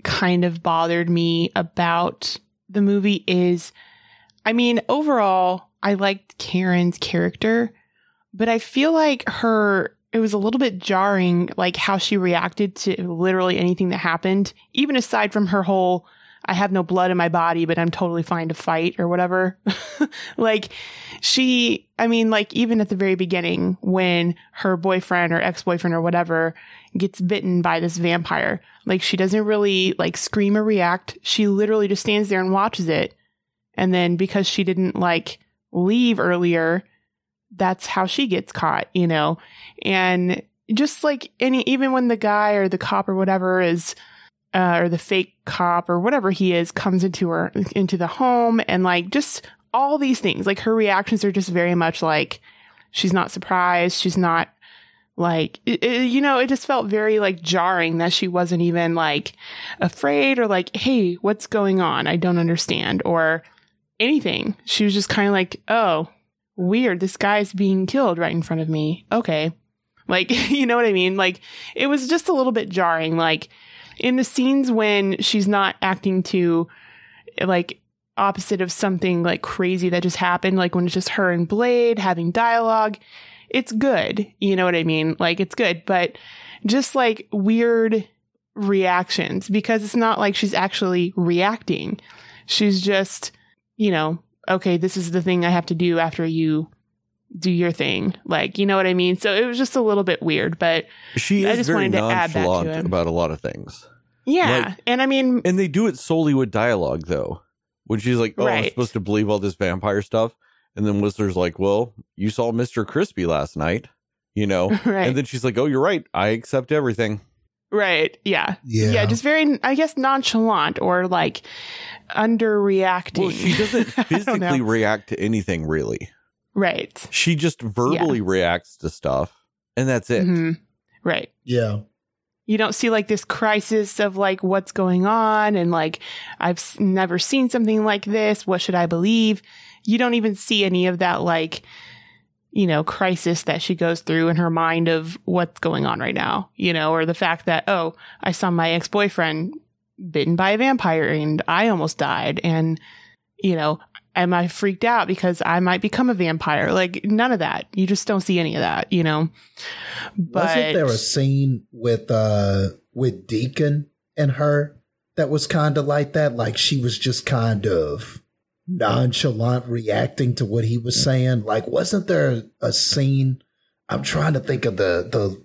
kind of bothered me about the movie is, I mean, overall, I liked Karen's character, but I feel like it was a little bit jarring, like how she reacted to literally anything that happened, even aside from her whole, I have no blood in my body, but I'm totally fine to fight or whatever. Like even at the very beginning when her boyfriend or ex-boyfriend or whatever gets bitten by this vampire, like she doesn't really like scream or react. She literally just stands there and watches it. And then because she didn't like leave earlier, that's how she gets caught, you know? And just like even when the guy or the cop or whatever is, or the fake cop or whatever he is, comes into the home, and like just all these things, like her reactions are just very much like she's not surprised. She's not like, it just felt very like jarring that she wasn't even like afraid or like, hey, what's going on? I don't understand or anything. She was just kind of like, oh, weird. This guy's being killed right in front of me. Okay. Like, you know what I mean? Like, it was just a little bit jarring. Like, in the scenes when she's not acting to like opposite of something like crazy that just happened, like when it's just her and Blade having dialogue, it's good. You know what I mean? Like, it's good, but just like weird reactions, because it's not like she's actually reacting. She's just, you know, okay, this is the thing I have to do after you do your thing. Like, you know what I mean? So it was just a little bit weird, but I just wanted to add that to it. About a lot of things. Yeah. Like, and I mean, and they do it solely with dialogue though. When she's like, oh, right, I'm supposed to believe all this vampire stuff. And then Whistler's like, well, you saw Mr. Crispy last night, you know? Right. And then she's like, oh, you're right. I accept everything. Right. Yeah. Yeah. Yeah. Just very, I guess, nonchalant or like underreacting. Well, she doesn't physically react to anything really. Right. She just verbally reacts to stuff, and that's it. Mm-hmm. Right. Yeah. You don't see like this crisis of like what's going on and like I've never seen something like this. What should I believe? You don't even see any of that like, you know, crisis that she goes through in her mind of what's going on right now, you know, or the fact that, oh, I saw my ex-boyfriend bitten by a vampire and I almost died. And, you know, am I freaked out because I might become a vampire? Like, none of that. You just don't see any of that, you know? But wasn't there a scene with with Deacon and her that was kind of like that. Like she was just kind of nonchalant reacting to what he was saying. Like, wasn't there a scene? I'm trying to think of the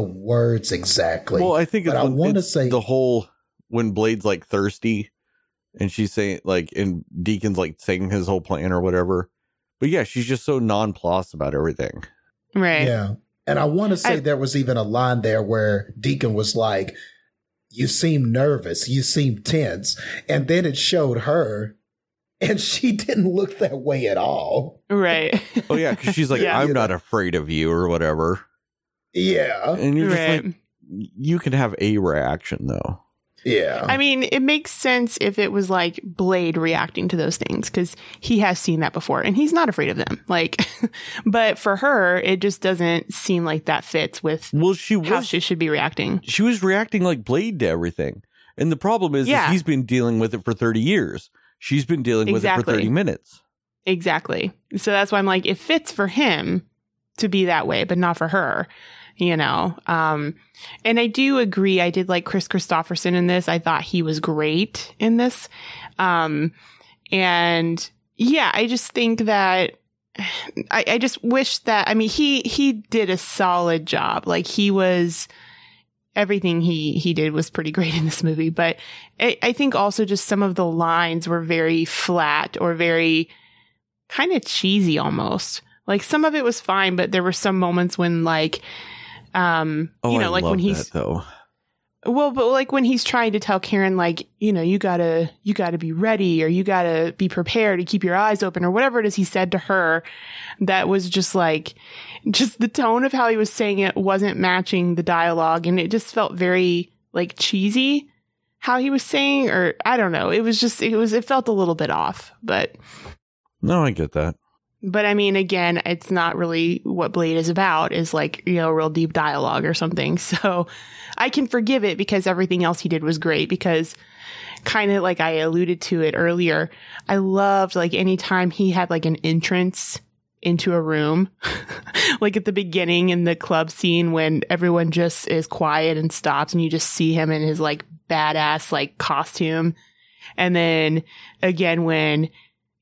words exactly. Well, I think it's, but I want to say the whole when Blade's like thirsty and she's saying like, and Deacon's like saying his whole plan or whatever. But yeah, she's just so nonplussed about everything. Right. Yeah. And I want to say there was even a line there where Deacon was like, you seem nervous, you seem tense. And then it showed her and she didn't look that way at all. Right. Oh, yeah. Because she's like, yeah, I'm not afraid of you or whatever. Yeah. And you're just like, you can have a reaction, though. Yeah. I mean, it makes sense if it was like Blade reacting to those things because he has seen that before and he's not afraid of them. Like, but for her, it just doesn't seem like that fits with how she should be reacting. She was reacting like Blade to everything. And the problem is he's been dealing with it for 30 years. She's been dealing with it for 30 minutes. Exactly. So that's why I'm like, it fits for him to be that way, but not for her. You know, and I do agree. I did like Chris Christopherson in this. I thought he was great in this. And yeah, I just think that I just wish that, I mean, he did a solid job. Like he was, everything he did was pretty great in this movie. But I think also just some of the lines were very flat or very kind of cheesy almost. Like some of it was fine, but there were some moments when like, when he's trying to tell Karen, like, you know, you gotta be ready or you gotta be prepared to keep your eyes open or whatever it is he said to her, that was just like, just the tone of how he was saying it wasn't matching the dialogue. And it just felt very like cheesy how he was saying, or I don't know. It was just, it felt a little bit off, but. No, I get that. But I mean, again, it's not really what Blade is about, is like, you know, real deep dialogue or something. So I can forgive it because everything else he did was great, because kind of like I alluded to it earlier. I loved like any time he had like an entrance into a room, like at the beginning in the club scene when everyone just is quiet and stops and you just see him in his like badass like costume. And then again, when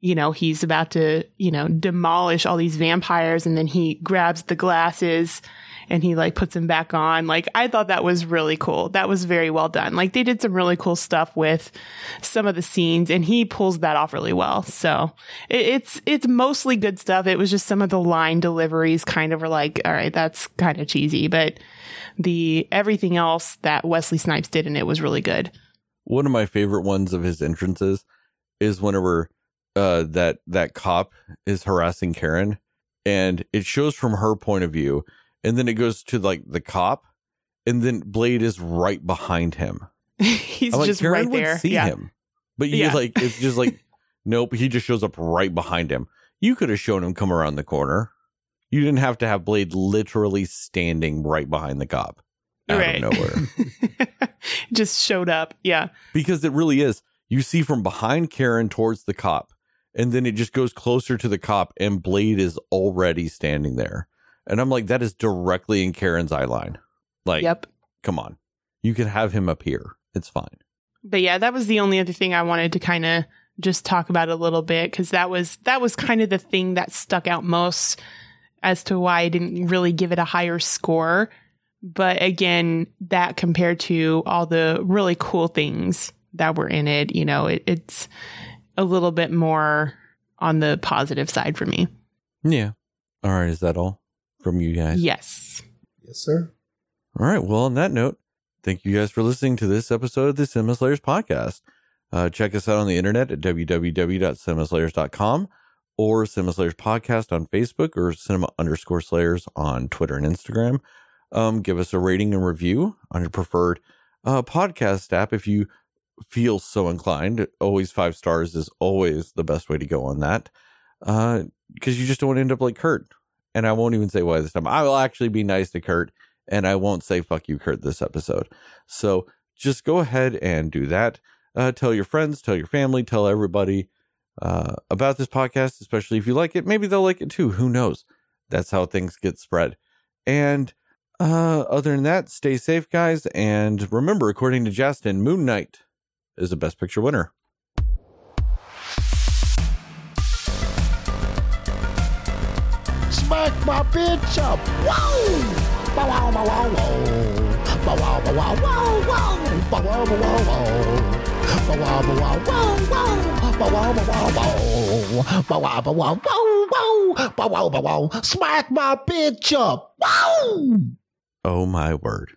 you know, he's about to, you know, demolish all these vampires and then he grabs the glasses and he like puts them back on. Like, I thought that was really cool. That was very well done. Like, they did some really cool stuff with some of the scenes and he pulls that off really well. So it's mostly good stuff. It was just some of the line deliveries kind of were like, all right, that's kind of cheesy, but the everything else that Wesley Snipes did and it was really good. One of my favorite ones of his entrances is whenever that cop is harassing Karen and it shows from her point of view and then it goes to like the cop and then Blade is right behind him. He's like, just Karen right would there. See him. But you like, it's just like, nope, he just shows up right behind him. You could have shown him come around the corner. You didn't have to have Blade literally standing right behind the cop out of nowhere. Just showed up. Yeah. Because it really is. You see from behind Karen towards the cop. And then it just goes closer to the cop and Blade is already standing there. And I'm like, that is directly in Karen's eye line. Like, yep. Come on. You can have him up here. It's fine. But yeah, that was the only other thing I wanted to kind of just talk about a little bit. Because that was kind of the thing that stuck out most as to why I didn't really give it a higher score. But again, that compared to all the really cool things that were in it, you know, it's a little bit more on the positive side for me. Yeah. All right. Is that all from you guys? Yes. Yes, sir. All right. Well, on that note, thank you guys for listening to this episode of the Cinema Slayers podcast. Check us out on the internet at www.cinemaslayers.com or Cinema Slayers podcast on Facebook or cinema_slayers on Twitter and Instagram. Give us a rating and review on your preferred podcast app if you feel so inclined. Always 5 stars is always the best way to go on that, because you just don't want to end up like Kurt. And I won't even say why this time. I will actually be nice to Kurt and I won't say fuck you Kurt this episode. So just go ahead and do that. Tell your friends, tell your family, tell everybody about this podcast, especially if you like it. Maybe they'll like it too, who knows. That's how things get spread. And Other than that, stay safe, guys. And remember, according to Justin, Moon Knight is the Best Picture winner. Smack my bitch up. Whoa! Bow, wow, wow, wow, wow. Bow, wow, wow, wow, wow. Bow, wow, wow, wow, wow. Bow, wow, wow, wow, wow. Bow, wow, wow, wow. Bow, wow, wow, wow, wow. Bow, wow, wow, wow. Smack my bitch up. Wow! Oh, my word.